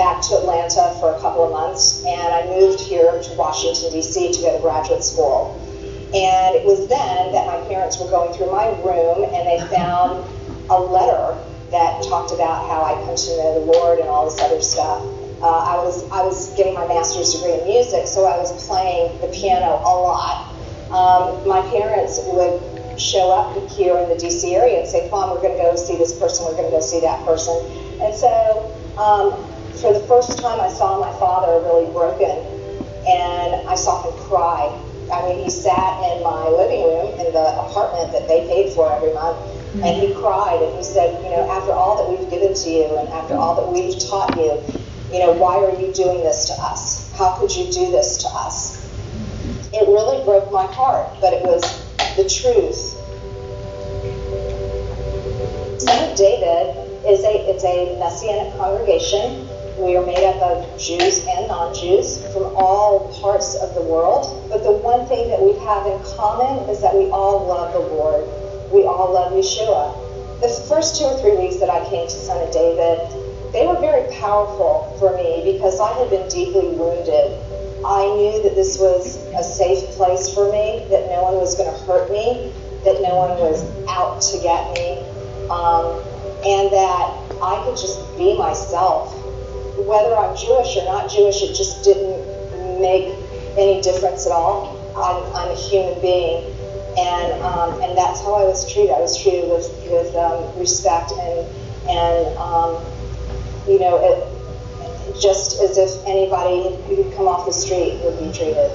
back to Atlanta for a couple of months, and I moved here to Washington, D C to go to graduate school. And it was then that my parents were going through my room, and they found a letter that talked about how I come to know the Lord and all this other stuff. Uh, I was I was getting my master's degree in music, so I was playing the piano a lot. Um, my parents would show up here in the D C area and say, Mom, we're going to go see this person, we're going to go see that person. And so um, for the first time I saw my father really broken, and I saw him cry. I mean, he sat in my living room in the apartment that they paid for every month, and he cried, and he said, you know, after all that we've given to you and after all that we've taught you, you know, why are you doing this to us? How could you do this to us? It really broke my heart, but it was the truth. Son of David is a it's a Messianic congregation. We are made up of Jews and non-Jews from all parts of the world. But the one thing that we have in common is that we all love the Lord. We all love Yeshua. The first two or three weeks that I came to Son of David, they were very powerful for me because I had been deeply wounded. I knew that this was a safe place for me, that no one was going to hurt me, that no one was out to get me, um, and that I could just be myself. Whether I'm Jewish or not Jewish, it just didn't make any difference at all. I'm, I'm a human being, and um, and that's how I was treated. I was treated with, with um, respect and, and um, you know, it, just as if anybody who could come off the street would be treated.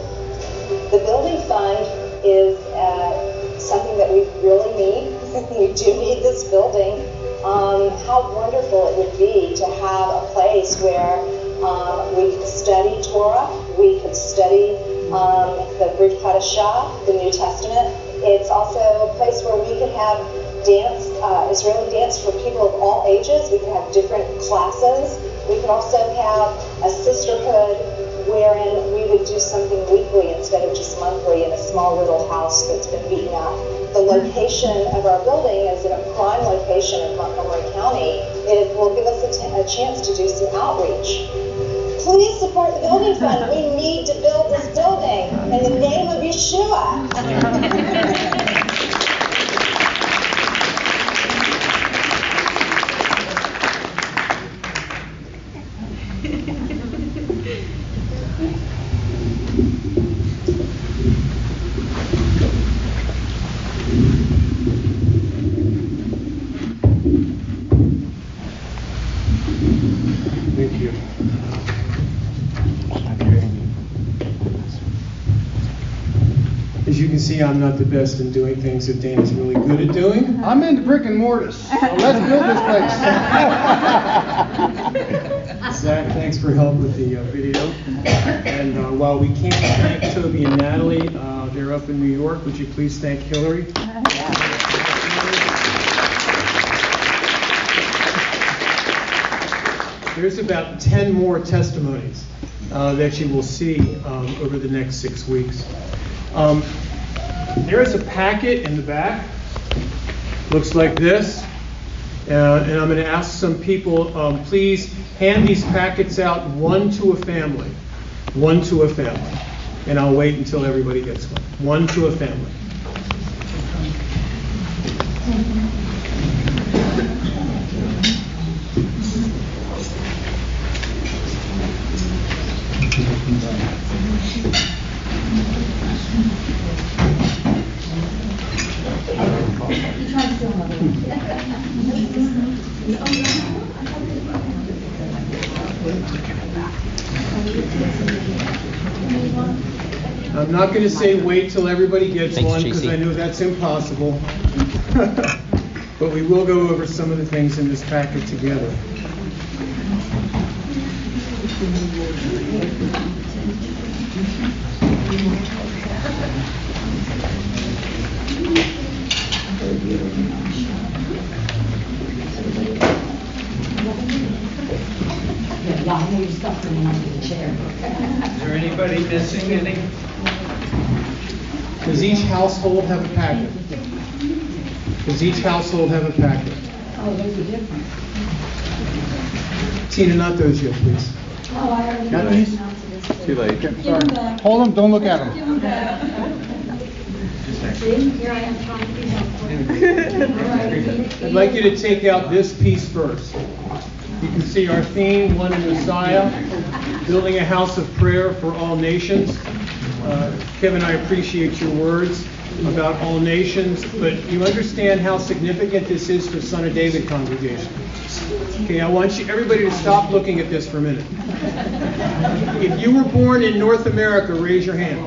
The building fund is uh, something that we really need. We do need this building. Um, how wonderful it would be to have a place where um, we could study Torah, we could study um, the Brit Hadashah, the New Testament. It's also a place where we could have dance, uh, Israeli dance for people of all ages. We could have different classes. We could also have a sisterhood wherein we would do something weekly instead of just monthly in a small little house that's been beaten up. The location of our building is in a prime location in Montgomery County. It will give us a, t- a chance to do some outreach. Please support the building fund. We need to build this building in the name of Yeshua. I'm not the best in doing things that Dana's really good at doing. I'm into brick and mortar, so let's build this place. Zach, thanks for help with the uh, video. And uh, while we can't thank Toby and Natalie, uh, they're up in New York. Would you please thank Hillary? Uh, yeah. There's about ten more testimonies uh, that you will see um, over the next six weeks. Um, There is a packet in the back, looks like this, uh, and I'm going to ask some people, um, please hand these packets out, one to a family, one to a family, and I'll wait until everybody gets one, one to a family. I'm not going to say wait till everybody gets Thanks, one because I know that's impossible. But we will go over some of the things in this packet together. Is there anybody missing any? Does each household have a packet? Does each household have a packet? Oh, those are different. Tina, not those yet, please. Oh, I already got these. Too late. Sorry. Hold them. Don't look at them. See, here I am trying to be helpful. I'd like you to take out this piece first. You can see our theme, one in Messiah, building a house of prayer for all nations. Uh, Kevin, I appreciate your words about all nations, but you understand how significant this is for Son of David Congregation. Okay, I want you, everybody to stop looking at this for a minute. If you were born in North America, raise your hand.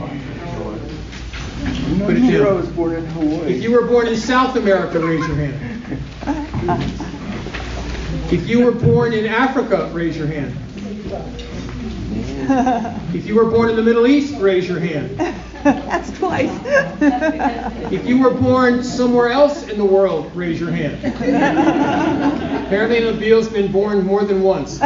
Put it down. Was born in Hawaii. If you were born in South America, raise your hand. If you were born in Africa, raise your hand. If you were born in the Middle East, raise your hand. That's twice. If you were born somewhere else in the world, raise your hand. Apparently, Nabil's been born more than once.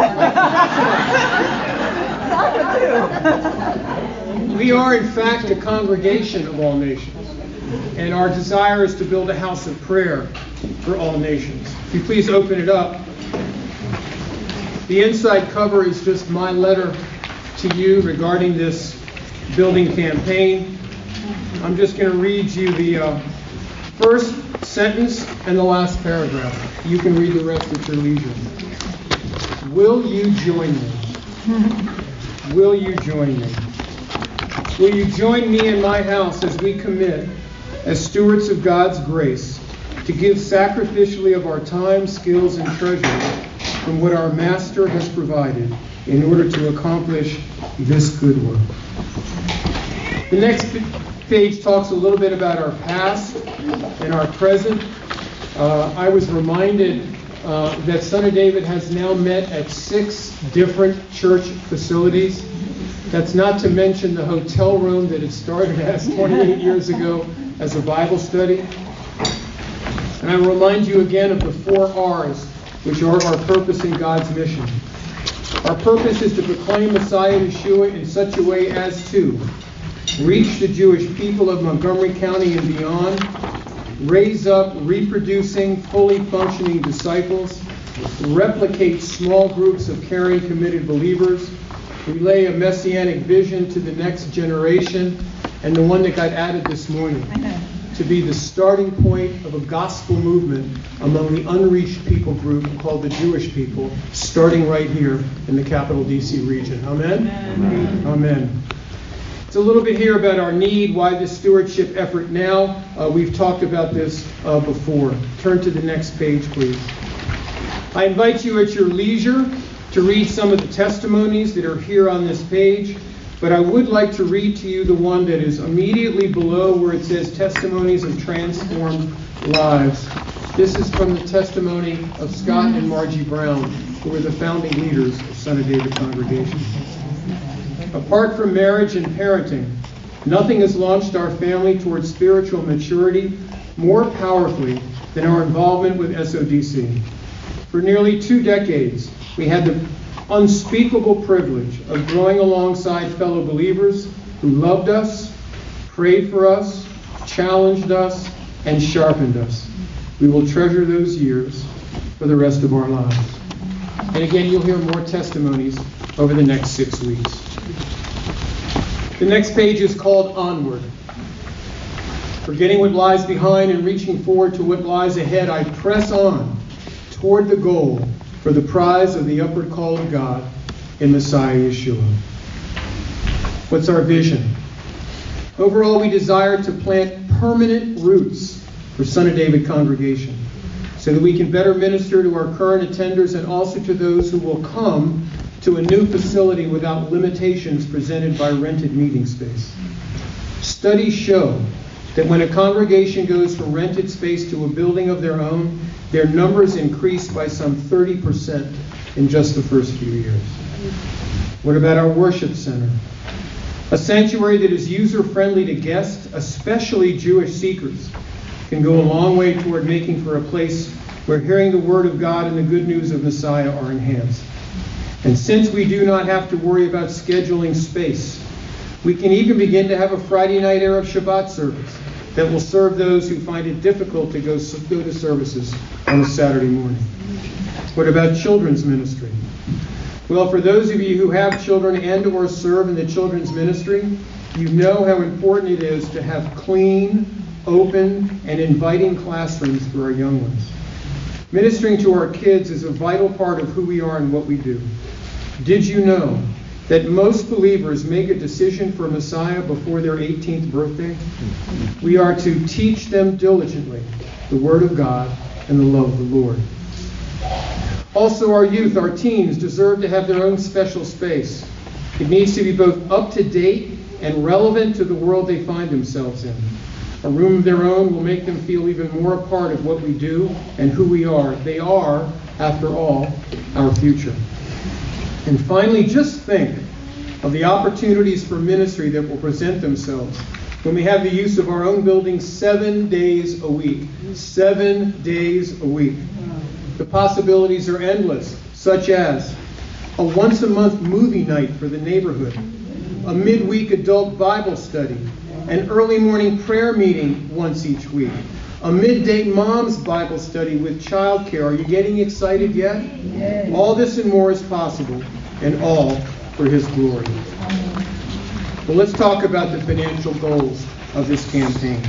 We are, in fact, a congregation of all nations, and our desire is to build a house of prayer for all nations. If you please open it up. The inside cover is just my letter to you regarding this building campaign. I'm just going to read you the uh, first sentence and the last paragraph. You can read the rest at your leisure. Will you join me? Will you join me? Will you join me in my house as we commit, as stewards of God's grace, to give sacrificially of our time, skills, and treasures from what our Master has provided in order to accomplish this good work? The next page talks a little bit about our past and our present. Uh, I was reminded uh, that Son of David has now met at six different church facilities. That's not to mention the hotel room that it started as twenty-eight years ago as a Bible study. And I remind you again of the four R's, which are our purpose in God's mission. Our purpose is to proclaim Messiah Yeshua in such a way as to reach the Jewish people of Montgomery County and beyond, raise up reproducing, fully functioning disciples, replicate small groups of caring, committed believers, relay a messianic vision to the next generation, and the one that got added this morning, to be the starting point of a gospel movement among the unreached people group called the Jewish people, starting right here in the capital D C region. Amen? Amen. Amen. It's a little bit here about our need, why this stewardship effort now. Uh, we've talked about this uh, before. Turn to the next page, please. I invite you at your leisure to read some of the testimonies that are here on this page, but I would like to read to you the one that is immediately below where it says Testimonies of Transformed Lives. This is from the testimony of Scott and Margie Brown, who were the founding leaders of Son of David Congregation. Apart from marriage and parenting, nothing has launched our family towards spiritual maturity more powerfully than our involvement with S O D C. For nearly two decades, we had the unspeakable privilege of growing alongside fellow believers who loved us, prayed for us, challenged us, and sharpened us. We will treasure those years for the rest of our lives. And again, you'll hear more testimonies over the next six weeks. The next page is called Onward. Forgetting what lies behind and reaching forward to what lies ahead, I press on toward the goal for the prize of the upward call of God in Messiah Yeshua. What's our vision? Overall, we desire to plant permanent roots for Son of David Congregation so that we can better minister to our current attenders and also to those who will come to a new facility without limitations presented by rented meeting space. Studies show that when a congregation goes from rented space to a building of their own, their numbers increased by some thirty percent in just the first few years. What about our worship center? A sanctuary that is user-friendly to guests, especially Jewish seekers, can go a long way toward making for a place where hearing the Word of God and the good news of Messiah are enhanced. And since we do not have to worry about scheduling space, we can even begin to have a Friday night Arab Shabbat service that will serve those who find it difficult to go, go to services on a Saturday morning. What about children's ministry? Well, for those of you who have children and or serve in the children's ministry, you know how important it is to have clean, open, and inviting classrooms for our young ones. Ministering to our kids is a vital part of who we are and what we do. Did you know that most believers make a decision for Messiah before their eighteenth birthday? We are to teach them diligently the Word of God and the love of the Lord. Also, our youth, our teens, deserve to have their own special space. It needs to be both up-to-date and relevant to the world they find themselves in. A room of their own will make them feel even more a part of what we do and who we are. They are, after all, our future. And finally, just think of the opportunities for ministry that will present themselves when we have the use of our own building seven days a week. Seven days a week. The possibilities are endless, such as a once-a-month movie night for the neighborhood, a midweek adult Bible study, an early morning prayer meeting once each week, a midday mom's Bible study with childcare. Are you getting excited yet? Yes. All this and more is possible, and all for His glory. But let's talk about the financial goals of this campaign.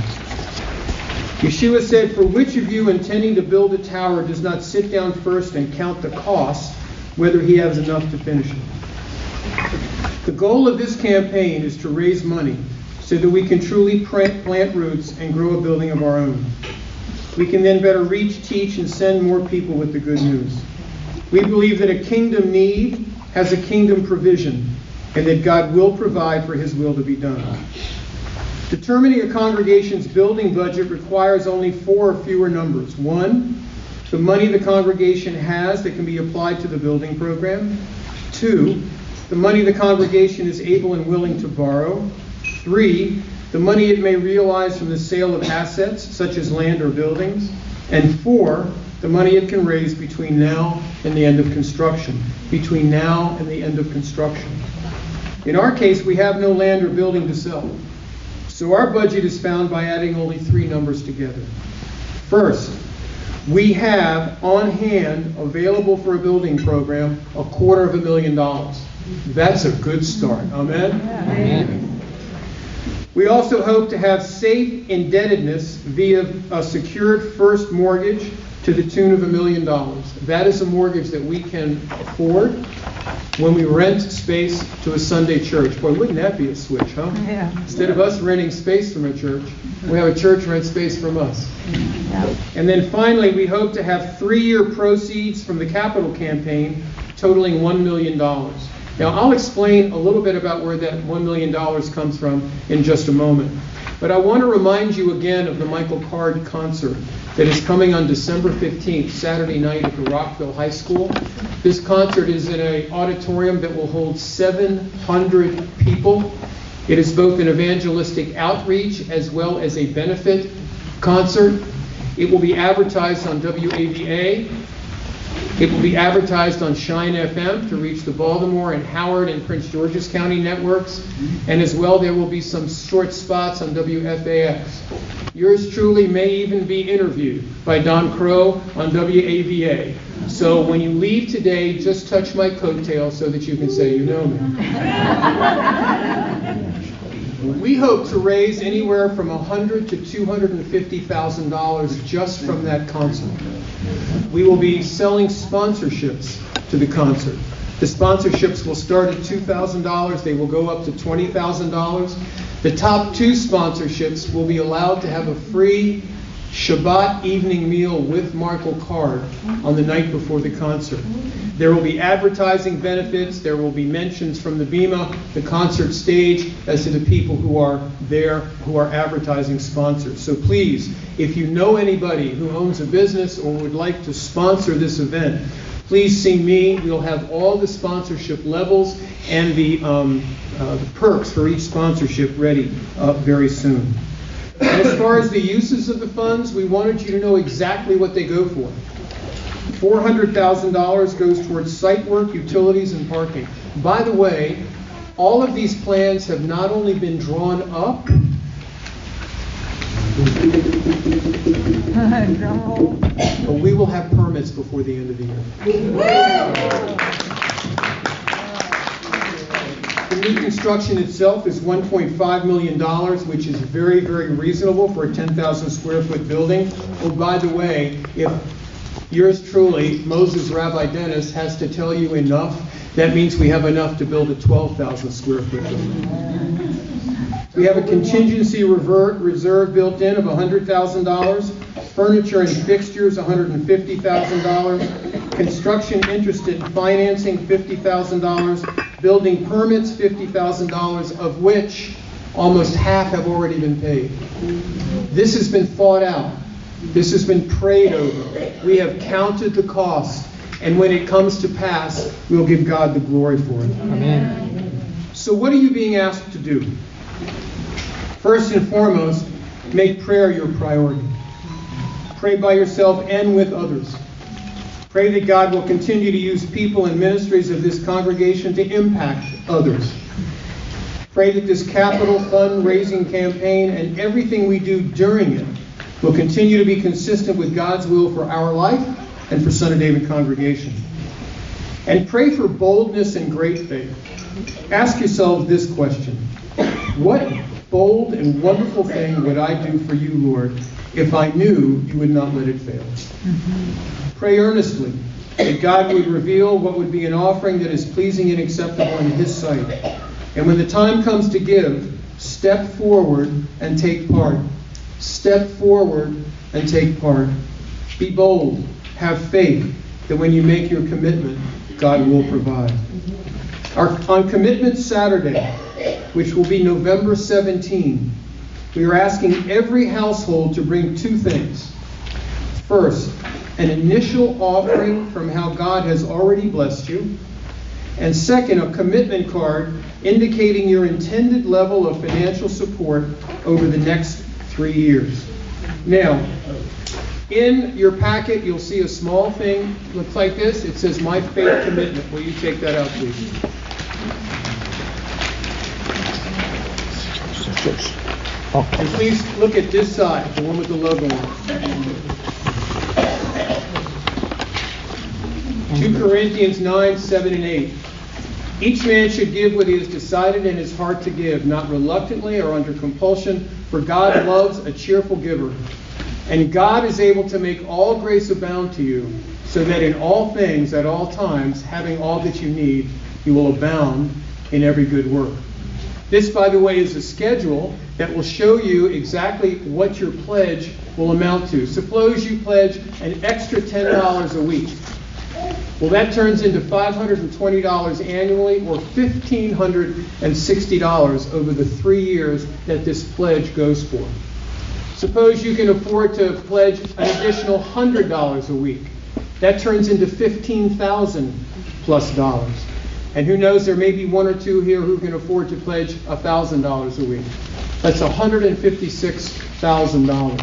Yeshua said, "For which of you intending to build a tower does not sit down first and count the cost, whether he has enough to finish it?" The goal of this campaign is to raise money so that we can truly plant roots and grow a building of our own. We can then better reach, teach, and send more people with the good news. We believe that a kingdom need has a kingdom provision, and that God will provide for his will to be done. Determining a congregation's building budget requires only four or fewer numbers. One, the money the congregation has that can be applied to the building program. Two, the money the congregation is able and willing to borrow. Three, the money it may realize from the sale of assets, such as land or buildings. And four, the money it can raise between now and the end of construction. Between now and the end of construction. In our case, we have no land or building to sell. So our budget is found by adding only three numbers together. First, we have on hand available for a building program a quarter of a million dollars. That's a good start. Amen? Yeah. Amen. We also hope to have safe indebtedness via a secured first mortgage to the tune of a million dollars. That is a mortgage that we can afford when we rent space to a Sunday church. Boy, wouldn't that be a switch, huh? Yeah. Instead of us renting space from a church, we have a church rent space from us. Yeah. And then finally, we hope to have three-year proceeds from the capital campaign totaling one million dollars. Now, I'll explain a little bit about where that one million dollars comes from in just a moment. But I want to remind you again of the Michael Card concert that is coming on December fifteenth, Saturday night at the Rockville High School. This concert is in an auditorium that will hold seven hundred people. It is both an evangelistic outreach as well as a benefit concert. It will be advertised on W A V A. It will be advertised on Shine F M to reach the Baltimore and Howard and Prince George's County networks. And as well, there will be some short spots on W F A X. Yours truly may even be interviewed by Don Crow on W A V A. So when you leave today, just touch my coattail so that you can say you know me. We hope to raise anywhere from one hundred thousand dollars to two hundred fifty thousand dollars just from that concert. We will be selling sponsorships to the concert. The sponsorships will start at two thousand dollars. They will go up to twenty thousand dollars. The top two sponsorships will be allowed to have a free Shabbat evening meal with Michael Card on the night before the concert. There will be advertising benefits. There will be mentions from the bema, the concert stage, as to the people who are there who are advertising sponsors. So please, if you know anybody who owns a business or would like to sponsor this event, please see me. We'll have all the sponsorship levels and the, um, uh, the perks for each sponsorship ready uh, very soon. And as far as the uses of the funds, we wanted you to know exactly what they go for. four hundred thousand dollars goes towards site work, utilities, and parking. By the way, all of these plans have not only been drawn up, but we will have permits before the end of the year. The new construction itself is one point five million dollars, which is very, very reasonable for a ten thousand square foot building. Oh, by the way, if yours truly, Moses Rabbi Dennis, has to tell you enough, that means we have enough to build a twelve thousand square foot building. We have a contingency revert reserve built in of one hundred thousand dollars, furniture and fixtures one hundred fifty thousand dollars, construction interest and financing fifty thousand dollars, building permits, fifty thousand dollars, of which almost half have already been paid. This has been thought out. This has been prayed over. We have counted the cost. And when it comes to pass, we'll give God the glory for it. Amen. So what are you being asked to do? First and foremost, make prayer your priority. Pray by yourself and with others. Pray that God will continue to use people and ministries of this congregation to impact others. Pray that this capital fundraising campaign and everything we do during it will continue to be consistent with God's will for our life and for Son of David Congregation. And pray for boldness and great faith. Ask yourselves this question. What bold and wonderful thing would I do for you, Lord, if I knew you would not let it fail? Mm-hmm. Pray earnestly that God would reveal what would be an offering that is pleasing and acceptable in his sight. And when the time comes to give, step forward and take part. Step forward and take part. Be bold. Have faith that when you make your commitment, God will provide. Our, on Commitment Saturday, which will be November seventeenth, we are asking every household to bring two things. First, an initial offering from how God has already blessed you. And second, a commitment card indicating your intended level of financial support over the next three years. Now, in your packet, you'll see a small thing, looks like this. It says, My Faith Commitment. Will you take that out, please? And please look at this side, the one with the logo on it. Second Corinthians nine, seven, and eight. Each man should give what he has decided in his heart to give, not reluctantly or under compulsion, for God loves a cheerful giver. And God is able to make all grace abound to you, so that in all things, at all times, having all that you need, you will abound in every good work. This, by the way, is a schedule that will show you exactly what your pledge will amount to. Suppose you pledge an extra ten dollars a week. Well, that turns into five hundred twenty dollars annually, or one thousand five hundred sixty dollars over the three years that this pledge goes for. Suppose you can afford to pledge an additional one hundred dollars a week. That turns into fifteen thousand dollars plus dollars. And who knows, there may be one or two here who can afford to pledge one thousand dollars a week. That's one hundred fifty-six thousand dollars.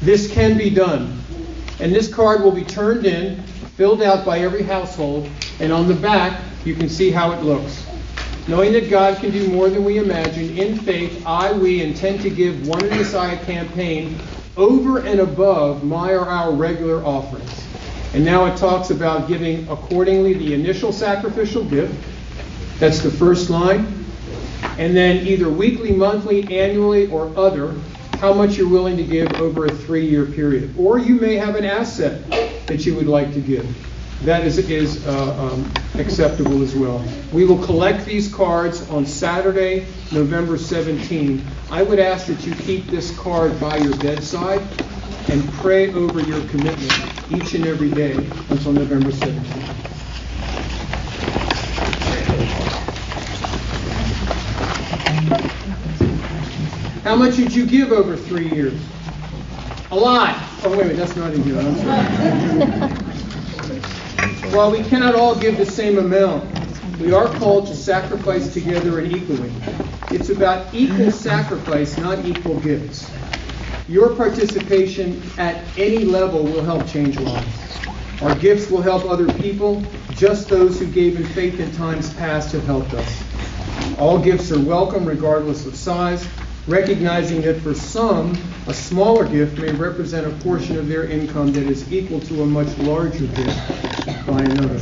This can be done. And this card will be turned in, filled out by every household, and on the back you can see how it looks. Knowing that God can do more than we imagine, in faith, I, we intend to give One in Messiah campaign over and above my or our regular offerings. And now it talks about giving accordingly the initial sacrificial gift. That's the first line. And then either weekly, monthly, annually, or other, how much you're willing to give over a three-year period. Or you may have an asset that you would like to give. That is, is uh, um, acceptable as well. We will collect these cards on Saturday, November seventeenth. I would ask that you keep this card by your bedside and pray over your commitment each and every day until November seventeenth. How much did you give over three years? A lot. Oh, wait a minute, that's not in here. I'm sorry. While we cannot all give the same amount, we are called to sacrifice together and equally. It's about equal sacrifice, not equal gifts. Your participation at any level will help change lives. Our gifts will help other people. Just those who gave in faith in times past have helped us. All gifts are welcome, regardless of size, recognizing that for some, a smaller gift may represent a portion of their income that is equal to a much larger gift by another.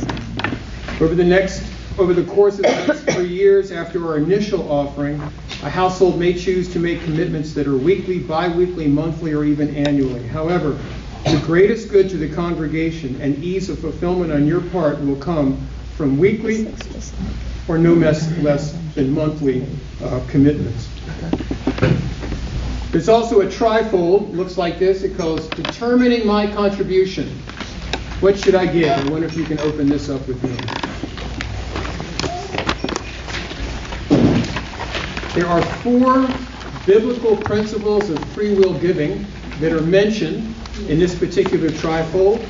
Over the next, over the course of the next three years after our initial offering, a household may choose to make commitments that are weekly, bi-weekly, monthly, or even annually. However, the greatest good to the congregation and ease of fulfillment on your part will come from weekly or no less than monthly uh, commitments. There's also a trifold, looks like this. It calls Determining My Contribution. What should I give? I wonder if you can open this up with me. There are four biblical principles of free will giving that are mentioned in this particular trifold.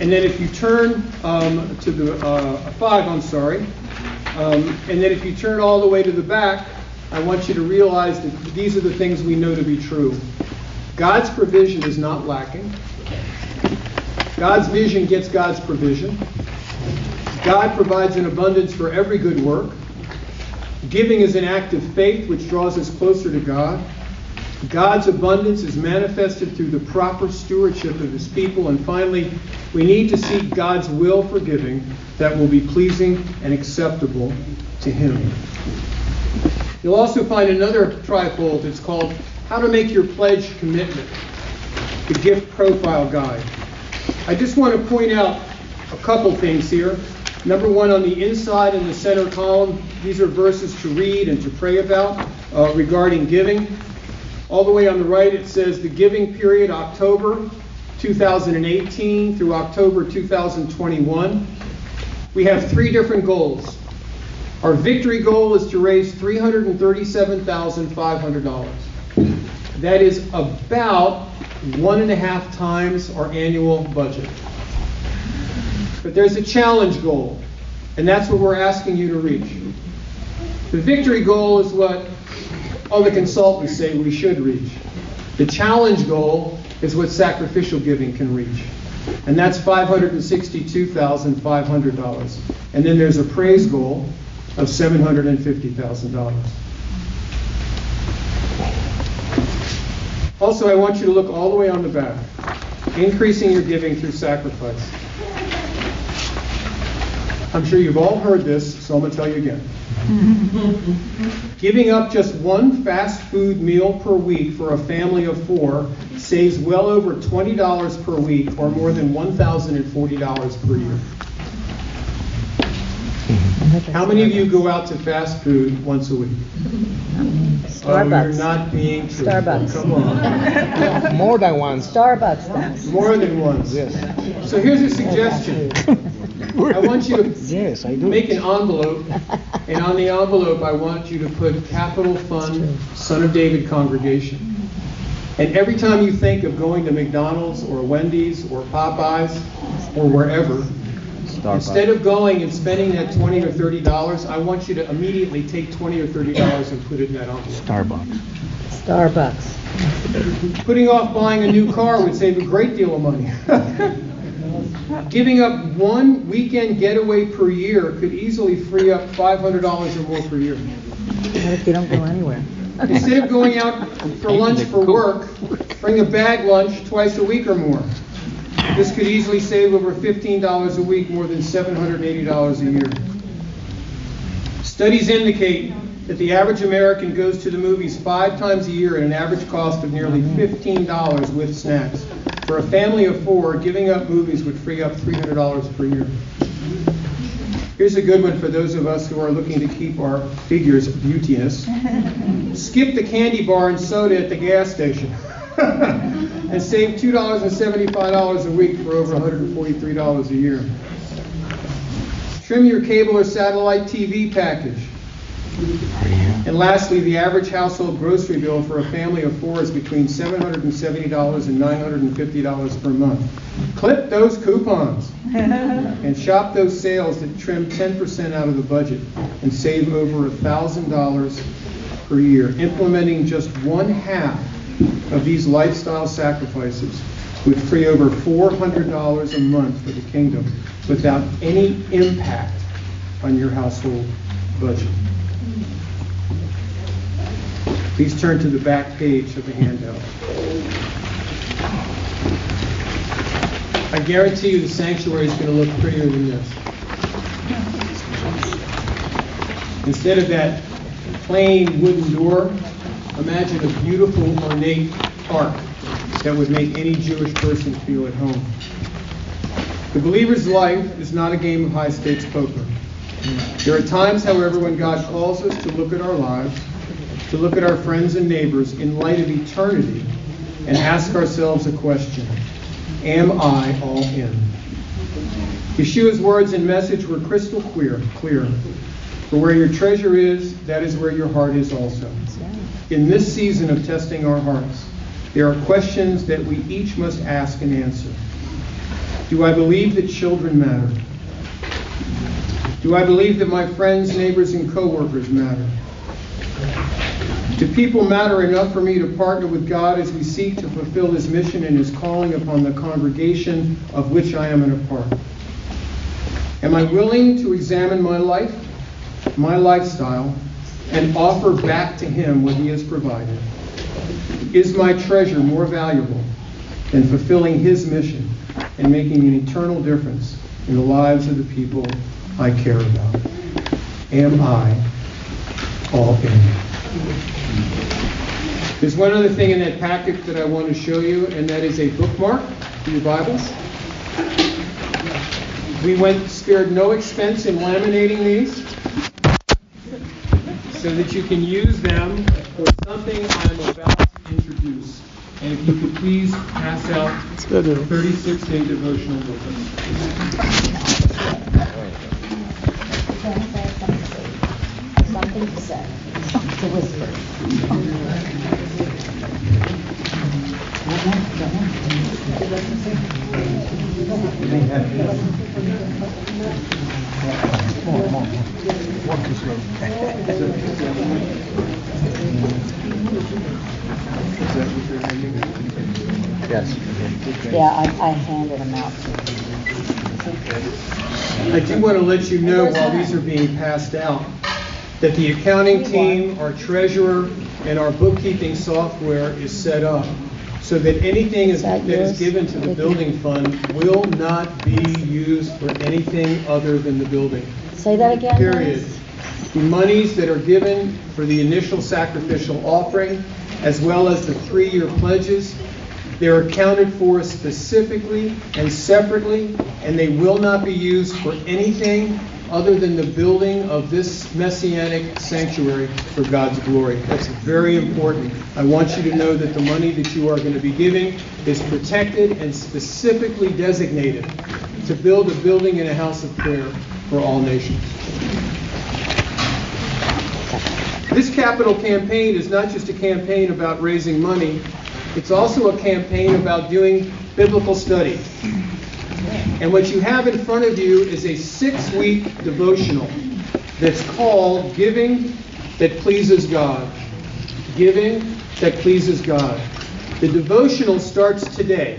And then if you turn um, to the uh, five, I'm sorry, um, and then if you turn all the way to the back, I want you to realize that these are the things we know to be true. God's provision is not lacking. God's vision gets God's provision. God provides an abundance for every good work. Giving is an act of faith which draws us closer to God. God's abundance is manifested through the proper stewardship of his people. And finally, we need to seek God's will for giving that will be pleasing and acceptable to him. You'll also find another trifold. It's called How to Make Your Pledge Commitment, the Gift Profile Guide. I just want to point out a couple things here. Number one, on the inside in the center column, these are verses to read and to pray about uh, regarding giving. All the way on the right, it says the giving period, October two thousand eighteen through October two thousand twenty-one. We have three different goals. Our victory goal is to raise three hundred thirty-seven thousand five hundred dollars. That is about one and a half times our annual budget. But there's a challenge goal, and that's what we're asking you to reach. The victory goal is what all the consultants say we should reach. The challenge goal is what sacrificial giving can reach, and that's five hundred sixty-two thousand five hundred dollars. And then there's a praise goal of seven hundred fifty thousand dollars. Also, I want you to look all the way on the back. Increasing your giving through sacrifice. I'm sure you've all heard this, so I'm going to tell you again. Giving up just one fast food meal per week for a family of four saves well over twenty dollars per week, or more than one thousand forty dollars per year. How many of you go out to fast food once a week? Starbucks. Oh, you're not being true. Starbucks. Come on. More than one. Starbucks. That's. More than once. Yes. So here's a suggestion. I want you to yes, I do. Make an envelope, and on the envelope, I want you to put Capital Fund, Son of David Congregation. And every time you think of going to McDonald's or Wendy's or Popeyes or wherever, instead of going and spending that twenty or thirty dollars, I want you to immediately take twenty or thirty dollars and put it in that envelope. Starbucks. Starbucks. Putting off buying a new car would save a great deal of money. Giving up one weekend getaway per year could easily free up five hundred dollars or more per year. If you don't go anywhere. Instead of going out for lunch for work, bring a bag lunch twice a week or more. This could easily save over fifteen dollars a week, more than seven hundred eighty dollars a year. Studies indicate that the average American goes to the movies five times a year at an average cost of nearly fifteen dollars with snacks. For a family of four, giving up movies would free up three hundred dollars per year. Here's a good one for those of us who are looking to keep our figures beauteous. Skip the candy bar and soda at the gas station. And save two hundred seventy-five dollars a week for over one hundred forty-three dollars a year. Trim your cable or satellite T V package. And lastly, the average household grocery bill for a family of four is between seven hundred seventy dollars and nine hundred fifty dollars per month. Clip those coupons and shop those sales that trim ten percent out of the budget and save over one thousand dollars per year. Implementing just one half of these lifestyle sacrifices would free over four hundred dollars a month for the kingdom without any impact on your household budget. Please turn to the back page of the handout. I guarantee you the sanctuary is going to look prettier than this. Instead of that plain wooden door, imagine a beautiful, ornate ark that would make any Jewish person feel at home. The believer's life is not a game of high-stakes poker. There are times, however, when God calls us to look at our lives, to look at our friends and neighbors in light of eternity, and ask ourselves a question: am I all in? Yeshua's words and message were crystal clear. clear. For where your treasure is, that is where your heart is also. In this season of testing our hearts, there are questions that we each must ask and answer. Do I believe that children matter? Do I believe that my friends, neighbors, and coworkers matter? Do people matter enough for me to partner with God as we seek to fulfill His mission and His calling upon the congregation of which I am a part? Am I willing to examine my life, my lifestyle, and offer back to Him what He has provided? Is my treasure more valuable than fulfilling His mission and making an eternal difference in the lives of the people I care about? Am I all in? There's one other thing in that packet that I want to show you, and that is a bookmark for your Bibles. We went spared no expense in laminating these so that you can use them for something I'm about to introduce. And if you could please pass out thirty-six day devotional booklets. Something to say. It's a whisper. Yes. Yeah, I, I handed them out to you. I do want to let you know while these are being passed out that the accounting team, our treasurer, and our bookkeeping software is set up so that anything is, that is given to the building fund will not be used for anything other than the building. Say that again. Period. The monies that are given for the initial sacrificial offering, as well as the three-year pledges, they're accounted for specifically and separately, and they will not be used for anything other than the building of this messianic sanctuary for God's glory. That's very important. I want you to know that the money that you are going to be giving is protected and specifically designated to build a building and a house of prayer for all nations. This capital campaign is not just a campaign about raising money, it's also a campaign about doing biblical study. And what you have in front of you is a six-week devotional that's called Giving That Pleases God. Giving That Pleases God. The devotional starts today.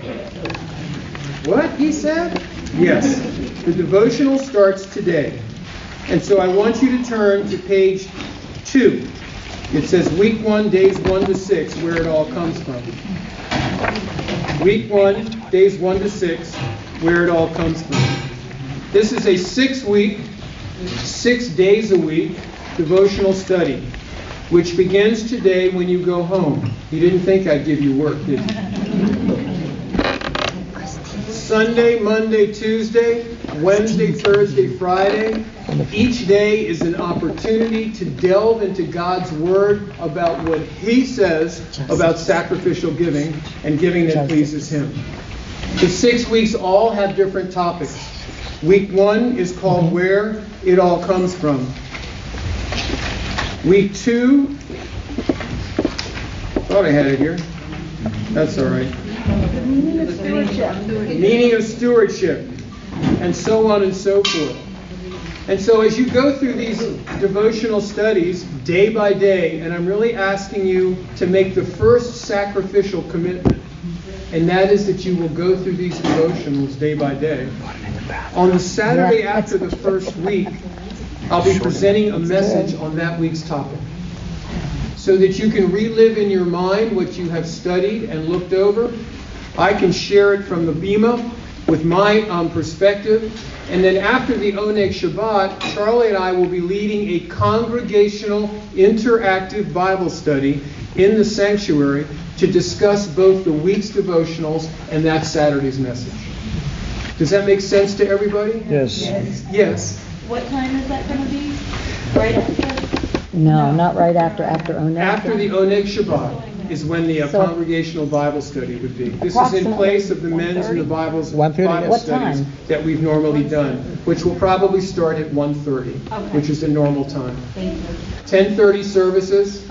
What? He said? Yes. The devotional starts today. And so I want you to turn to page two. It says week one, days one to six, where it all comes from. Week one, days one to six, where it all comes from. This is a six-week, six days a week devotional study, which begins today when you go home. You didn't think I'd give you work, did you? Sunday, Monday, Tuesday, Wednesday, Thursday, Friday. Each day is an opportunity to delve into God's Word about what He says about sacrificial giving and giving that pleases Him. The six weeks all have different topics. Week one is called Where It All Comes From. Week two, thought I had it here. That's all right. Meaning of Stewardship. Meaning of Stewardship. And so on and so forth. And so as you go through these devotional studies day by day, and I'm really asking you to make the first sacrificial commitment, and that is that you will go through these devotionals day by day. On the Saturday after the first week, I'll be presenting a message on that week's topic so that you can relive in your mind what you have studied and looked over. I can share it from the bima with my um, perspective. And then after the Oneg Shabbat, Charlie and I will be leading a congregational interactive Bible study in the sanctuary to discuss both the week's devotionals and that Saturday's message. Does that make sense to everybody? Yes. Yes. Yes. What time is that going to be? Right after? No, not right after. After Oneg. After the Oneg Shabbat is when the uh, so congregational Bible study would be. This is in place of the men's and the Bible's Bible studies that we've normally done, which will probably start at one thirty, okay, which is the normal time. ten thirty services.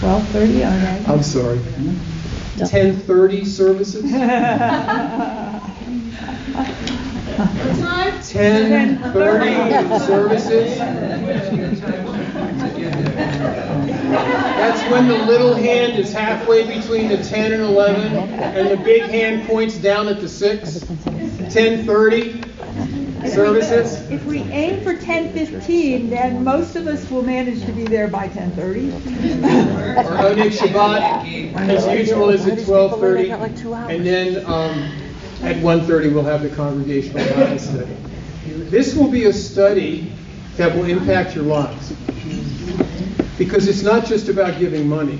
twelve thirty, all right. I'm sorry. ten thirty services. What time? ten thirty services. That's when the little hand is halfway between the ten and eleven, and the big hand points down at the six. ten thirty services. If we aim for ten fifteen, then most of us will manage to be there by ten thirty. Our Oneg Shabbat, as usual, is at twelve thirty, and then um, at one thirty we'll have the congregational Bible study. This will be a study that will impact your lives. Because it's not just about giving money.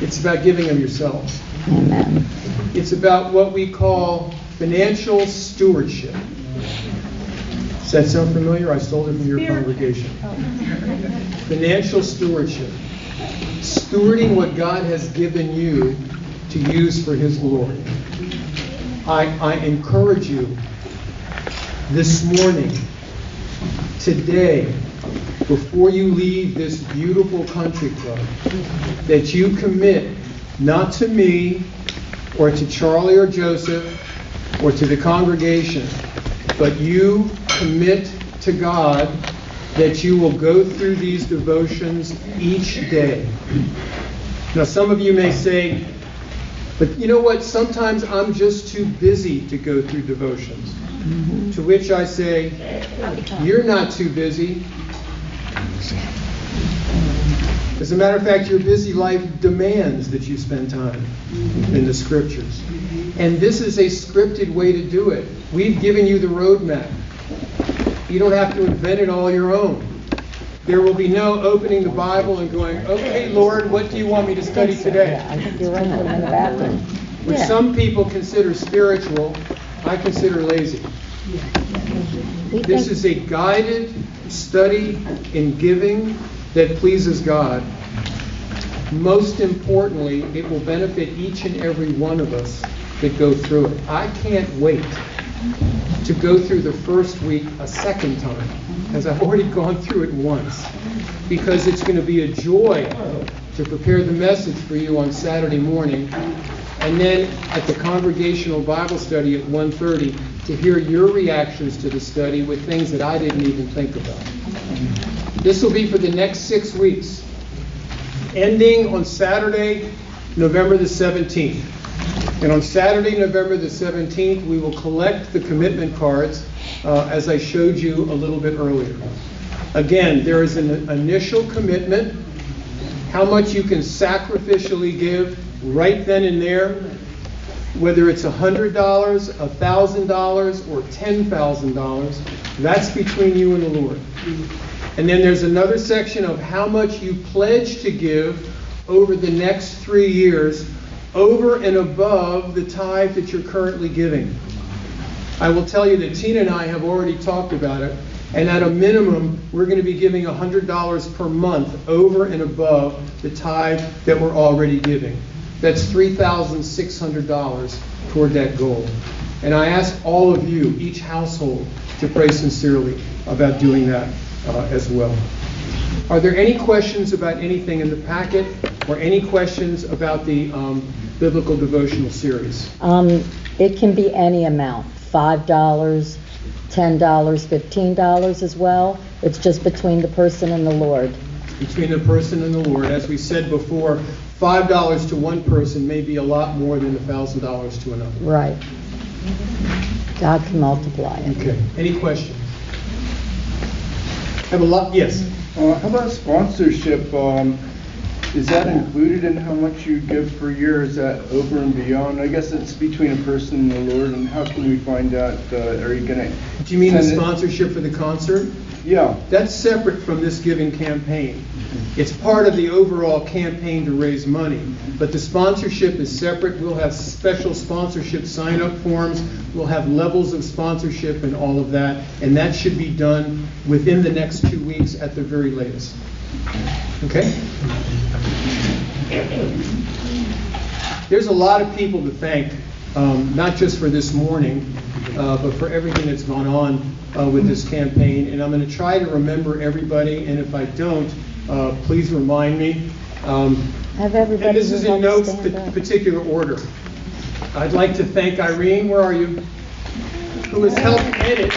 It's about giving of yourselves. Amen. It's about what we call financial stewardship. Does that sound familiar? I stole it from your congregation. Financial stewardship. Stewarding what God has given you to use for His glory. I, I encourage you this morning, today, before you leave this beautiful country club, that you commit not to me or to Charlie or Joseph or to the congregation, but you commit to God that you will go through these devotions each day. Now, some of you may say, but you know what? Sometimes I'm just too busy to go through devotions. Mm-hmm. To which I say, you're not too busy. As a matter of fact, your busy life demands that you spend time in the Scriptures. And this is a scripted way to do it. We've given you the roadmap. You don't have to invent it all your own. There will be no opening the Bible and going, okay, Lord, what do you want me to study today? Which some people consider spiritual, I consider lazy. This is a guided study in giving that pleases God. Most importantly, it will benefit each and every one of us that go through it. I can't wait to go through the first week a second time, as I've already gone through it once, because it's going to be a joy to prepare the message for you on Saturday morning, and then at the Congregational Bible Study at one thirty to hear your reactions to the study with things that I didn't even think about. This will be for the next six weeks, ending on Saturday, November the seventeenth. And on Saturday, November the seventeenth, we will collect the commitment cards uh, as I showed you a little bit earlier. Again, there is an initial commitment, how much you can sacrificially give right then and there, whether it's one hundred dollars, one thousand dollars, or ten thousand dollars, that's between you and the Lord. And then there's another section of how much you pledge to give over the next three years over and above the tithe that you're currently giving. I will tell you that Tina and I have already talked about it, and at a minimum, we're going to be giving one hundred dollars per month over and above the tithe that we're already giving. That's three thousand six hundred dollars toward that goal. And I ask all of you, each household, to pray sincerely about doing that uh, as well. Are there any questions about anything in the packet or any questions about the um, biblical devotional series? Um, it can be any amount, five dollars, ten dollars, fifteen dollars as well. It's just between the person and the Lord. Between the person and the Lord. As we said before, five dollars to one person may be a lot more than one thousand dollars to another. Right. God can multiply it. Okay. Any questions? I have a lot. Yes. Uh, how about sponsorship? Um, is that included in how much you give per year? Is that over and beyond? I guess it's between a person and the Lord. And how can we find out? Uh, are you going to? Do you mean the sponsorship it? for the concert? Yeah. That's separate from this giving campaign. Mm-hmm. It's part of the overall campaign to raise money. But the sponsorship is separate. We'll have special sponsorship sign-up forms. We'll have levels of sponsorship and all of that. And that should be done within the next two weeks at the very latest. Okay? There's a lot of people to thank, um, not just for this morning, uh, but for everything that's gone on Uh, with this campaign, and I'm going to try to remember everybody, and if I don't, uh, please remind me. Um, Have everybody and this is in no p- particular order. I'd like to thank Irene, where are you? Who has helped edit.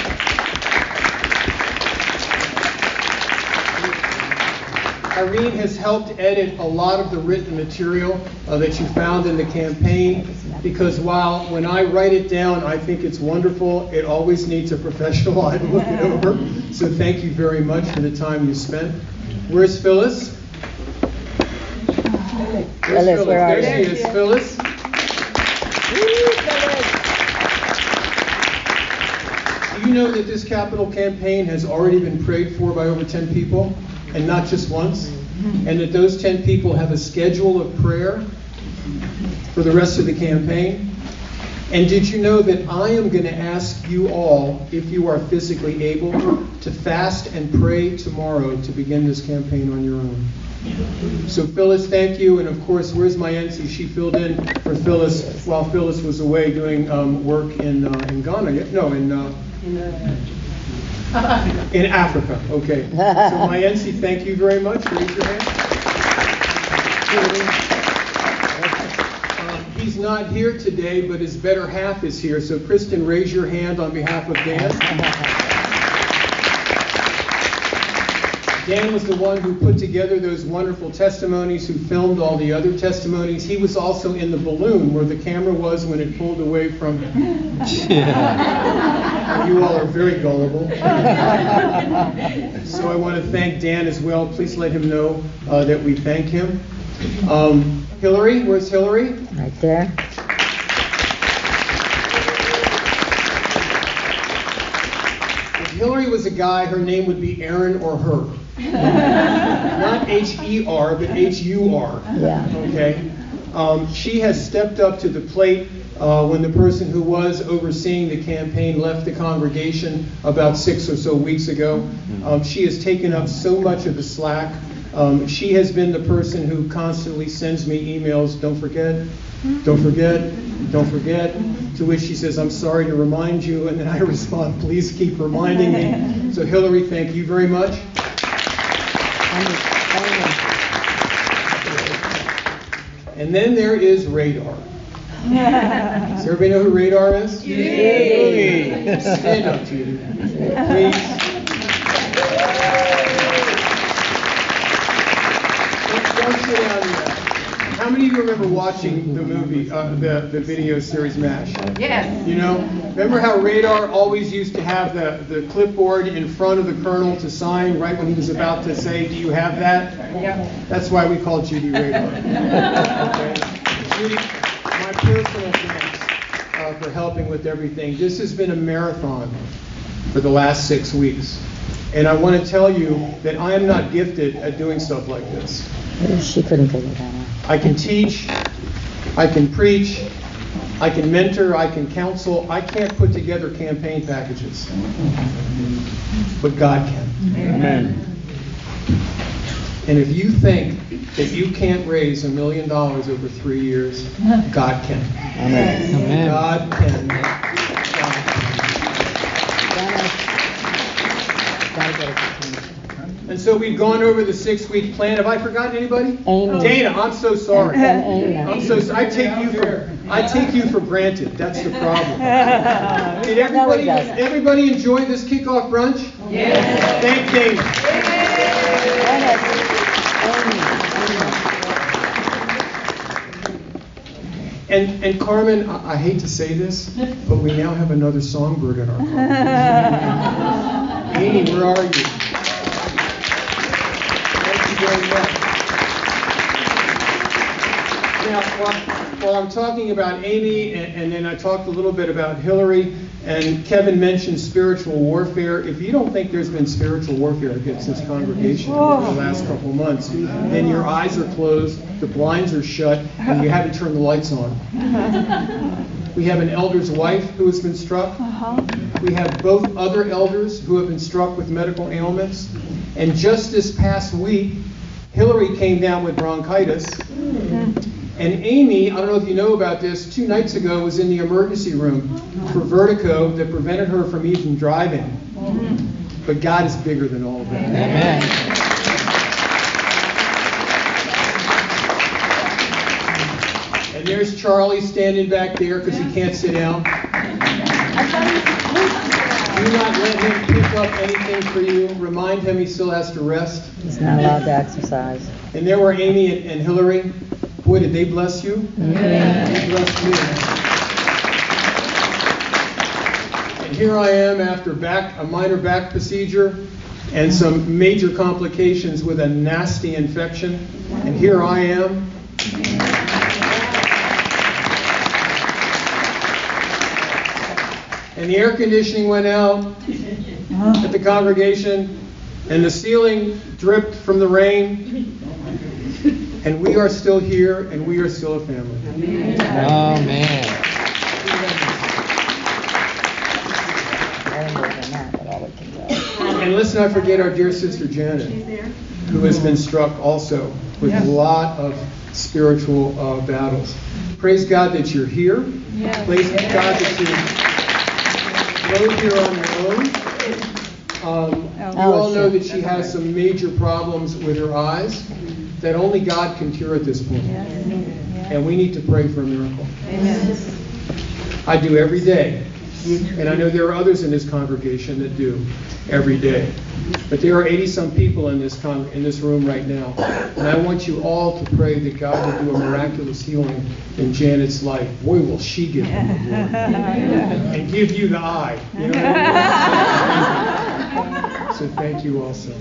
Irene has helped edit a lot of the written material uh, that you found in the campaign, because while when I write it down, I think it's wonderful, it always needs a professional eye to look it over. So thank you very much for the time you spent. Where's Phyllis? Where's Phyllis? Where are you? There she is, Phyllis. Do you know that this capital campaign has already been prayed for by over ten people? And not just once. and that those ten people have a schedule of prayer for the rest of the campaign. And did you know that I am going to ask you all, if you are physically able, to fast and pray tomorrow to begin this campaign on your own? So Phyllis, thank you. And of course, where's my N C? She filled in for Phyllis while Phyllis was away doing um, work in uh, in Ghana. No, in uh, in Africa. Okay. So my N C, thank you very much. Raise your hand. Um, he's not here today, but his better half is here. So Kristen, raise your hand on behalf of Dan. Dan was the one who put together those wonderful testimonies, who filmed all the other testimonies. He was also in the balloon where the camera was when it pulled away from him. Yeah. You all are very gullible. So I want to thank Dan as well. Please let him know uh, that we thank him. Um, Hillary, where's Hillary? Right there. If Hillary was a guy, her name would be Aaron or her. Not H E R, but H U R. Yeah. Okay. Um, she has stepped up to the plate uh, when the person who was overseeing the campaign left the congregation about six or so weeks ago. Um, she has taken up so much of the slack. Um, she has been the person who constantly sends me emails, don't forget, don't forget, don't forget, to which she says, I'm sorry to remind you, and then I respond, please keep reminding me. So Hillary, thank you very much. And then there is Radar. Does everybody know who Radar is? Yay! Stand up, Judy. Please. How many of you remember watching the movie, uh, the, the video series MASH? Yes. You know, remember how Radar always used to have the, the clipboard in front of the colonel to sign right when he was about to say, do you have that? Yeah. That's why we call Judy Radar. Okay. Judy, my personal thanks uh, for helping with everything. This has been a marathon for the last six weeks. And I want to tell you that I am not gifted at doing stuff like this. She couldn't figure that out. I can teach, I can preach, I can mentor, I can counsel. I can't put together campaign packages. But God can. Amen. And if you think that you can't raise a million dollars over three years, God can. Amen. Amen. God can. God can. And so we've gone over the six-week plan. Have I forgotten anybody? Amen. Dana, I'm so sorry. Amen. I'm so sorry. I take you for I take you for granted. That's the problem. Did everybody everybody enjoy this kickoff brunch? Yes. Thank Dana. Yes. And and Carmen, I, I hate to say this, but we now have another songbird in our car. Amy, where are you? Now, while, while I'm talking about Amy, and, and then I talked a little bit about Hillary, and Kevin mentioned spiritual warfare. If you don't think there's been spiritual warfare against this congregation over the last couple months, then your eyes are closed, the blinds are shut, and you haven't turned the lights on. We have an elder's wife who has been struck. Uh-huh. We have both other elders who have been struck with medical ailments. And just this past week, Hillary came down with bronchitis. Mm-hmm. And Amy, I don't know if you know about this, two nights ago was in the emergency room for vertigo that prevented her from even driving. Mm-hmm. But God is bigger than all of that. Amen. Amen. And there's Charlie standing back there because he can't sit down. Do not let him pick up anything for you. Remind him he still has to rest. He's not allowed to exercise. And there were Amy and, and Hillary. Boy, did they bless you. Yeah. They blessed me. And here I am after back a minor back procedure and some major complications with a nasty infection. And here I am. And the air conditioning went out at the congregation, and the ceiling dripped from the rain. And we are still here, and we are still a family. Amen. Amen. And let's not forget our dear sister Janet, who has been struck also with yes. a lot of spiritual uh, battles. Praise God that you're here. Yes. Praise yes. God that you're here on your own. Um, you all know that she has some major problems with her eyes that only God can cure at this point. Yes. And we need to pray for a miracle. Amen. I do every day. And I know there are others in this congregation that do every day. But there are eighty-some people in this con- in this room right now. And I want you all to pray that God will do a miraculous healing in Janet's life. Boy, will she give you the glory. And give you the eye. You know? So thank you also.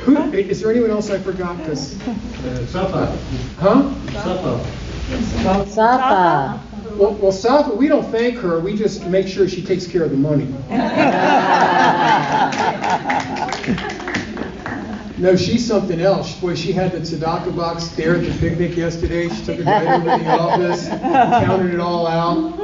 Who, is there anyone else I forgot? Because Safa. Huh? Safa. Safa. Well, well, Safa, we don't thank her. We just make sure she takes care of the money. No, she's something else. Boy, she had the tzedakah box there at the picnic yesterday. She took it right over to the office, counted it all out.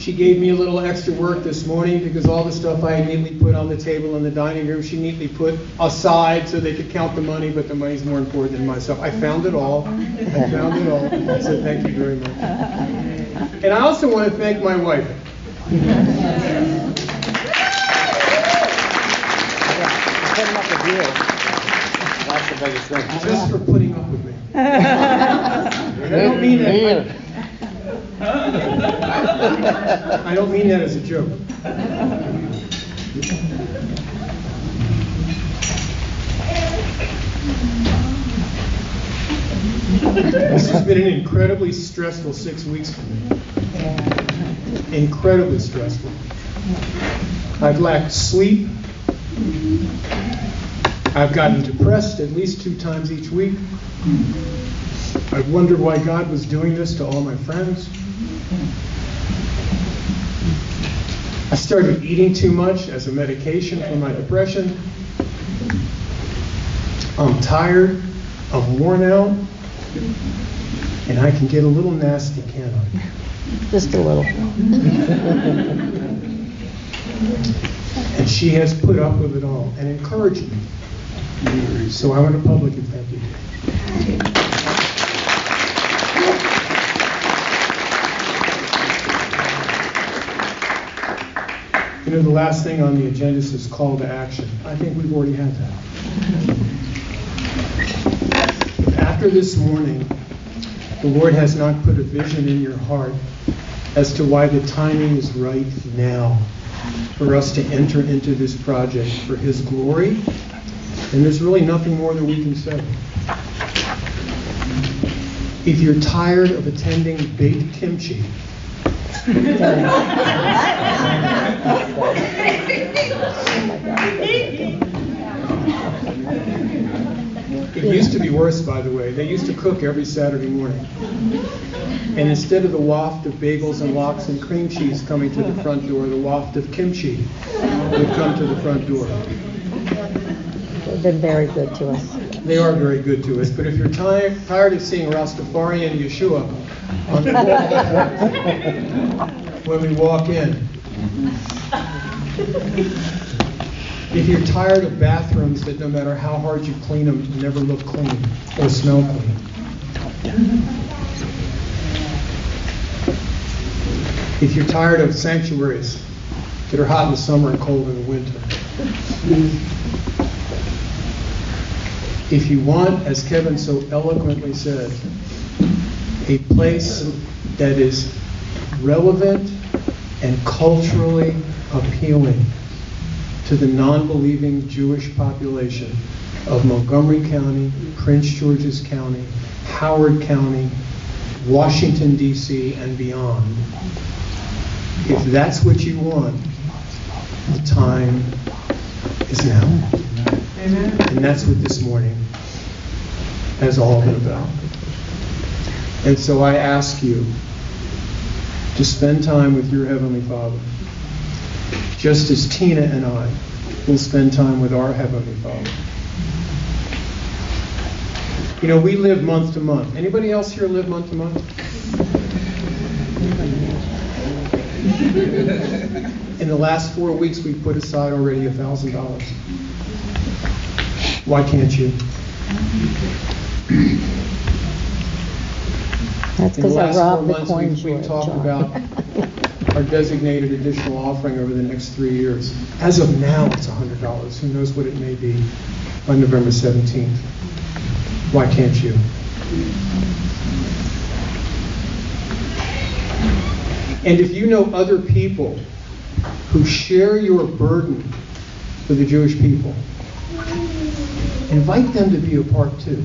She gave me a little extra work this morning because all the stuff I had neatly put on the table in the dining room, she neatly put aside so they could count the money, but the money's more important than myself. I found it all. I found it all. So thank you very much. And I also want to thank my wife. Just for putting up with me. I don't mean that. I don't mean that as a joke. This has been an incredibly stressful six weeks for me. Incredibly stressful. I've lacked sleep. I've gotten depressed at least two times each week. I've wondered why God was doing this to all my friends. I started eating too much as a medication for my depression. I'm tired. I'm worn out. And I can get a little nasty, can't I? Just a little. And she has put up with it all and encouraged me. So I went to public and thank you. You know, the last thing on the agenda is call to action. I think we've already had that. After this morning, the Lord has not put a vision in your heart as to why the timing is right now for us to enter into this project for His glory, and there's really nothing more that we can say. If you're tired of attending baked kimchi, it used to be worse, by the way. They used to cook every Saturday morning. And instead of the waft of bagels and lox and cream cheese coming to the front door, the waft of kimchi would come to the front door. They've been very good to us. They are very good to us. But if you're tired tired of seeing Rastafari and Yeshua on the wall when we walk in, if you're tired of bathrooms that no matter how hard you clean them, never look clean or smell clean. If you're tired of sanctuaries that are hot in the summer and cold in the winter. If you want, as Kevin so eloquently said, a place that is relevant and culturally appealing to the non-believing Jewish population of Montgomery County, Prince George's County, Howard County, Washington, D C, and beyond. If that's what you want, the time is now. Amen. And that's what this morning has all been about. And so I ask you to spend time with your Heavenly Father. Just as Tina and I we'll spend time with our Heavenly Father. You know, we live month to month. Anybody else here live month to month? In the last four weeks, we put aside already a thousand dollars. Why can't you? That's because I robbed the coin short. We've talked about our designated additional offering over the next three years. As of now, it's one hundred dollars. Who knows what it may be on November seventeenth? Why can't you? And if you know other people who share your burden for the Jewish people, invite them to be a part too.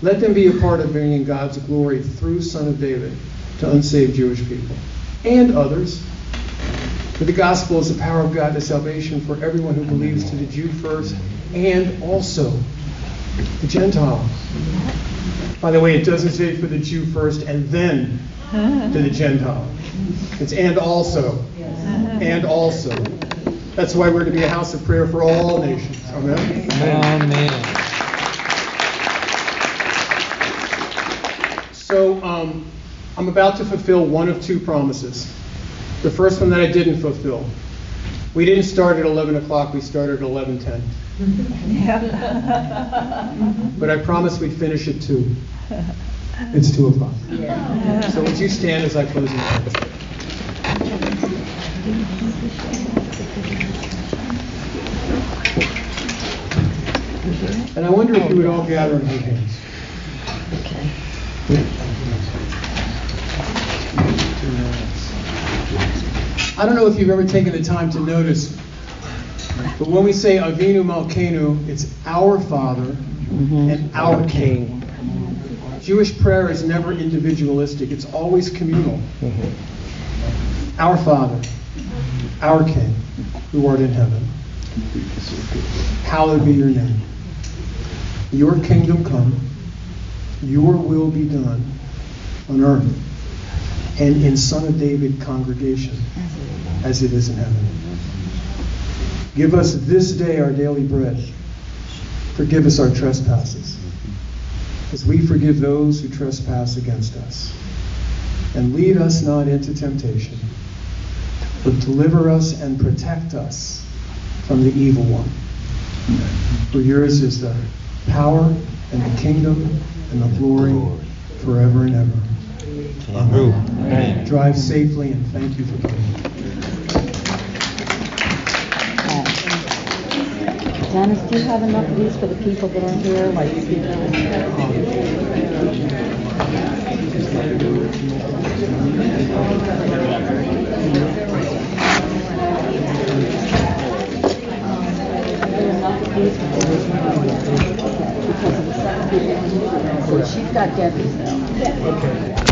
Let them be a part of bringing God's glory through Son of David to unsaved Jewish people and others. For the gospel is the power of God to salvation for everyone who believes, to the Jew first and also the Gentile. By the way, it doesn't say for the Jew first and then to the Gentile. It's and also. And also. That's why we're to be a house of prayer for all nations. Amen? Amen. Amen. So um, I'm about to fulfill one of two promises. The first one that I didn't fulfill. We didn't start at eleven o'clock. We started at eleven ten. Yeah. But I promised we'd finish at two. It's two o'clock. Yeah. So would you stand as I close the door? And I wonder if you would all gather and hold hands. Okay. I don't know if you've ever taken the time to notice, but when we say Avinu Malkeinu, it's our Father mm-hmm. and our King. Jewish prayer is never individualistic. It's always communal. Mm-hmm. Our Father, our King, who art in heaven, hallowed be your name. Your kingdom come. Your will be done on earth and in Son of David Congregation as it is in heaven. Give us this day our daily bread. Forgive us our trespasses as we forgive those who trespass against us. And lead us not into temptation, but deliver us and protect us from the evil one. For yours is the power and the kingdom and the glory forever and ever. Amen. Amen. Drive safely, and thank you for coming. Uh, Janice, do you have enough of these for the people that are here? Like, you know, because of the seven people. She's got Debbie's now. Okay.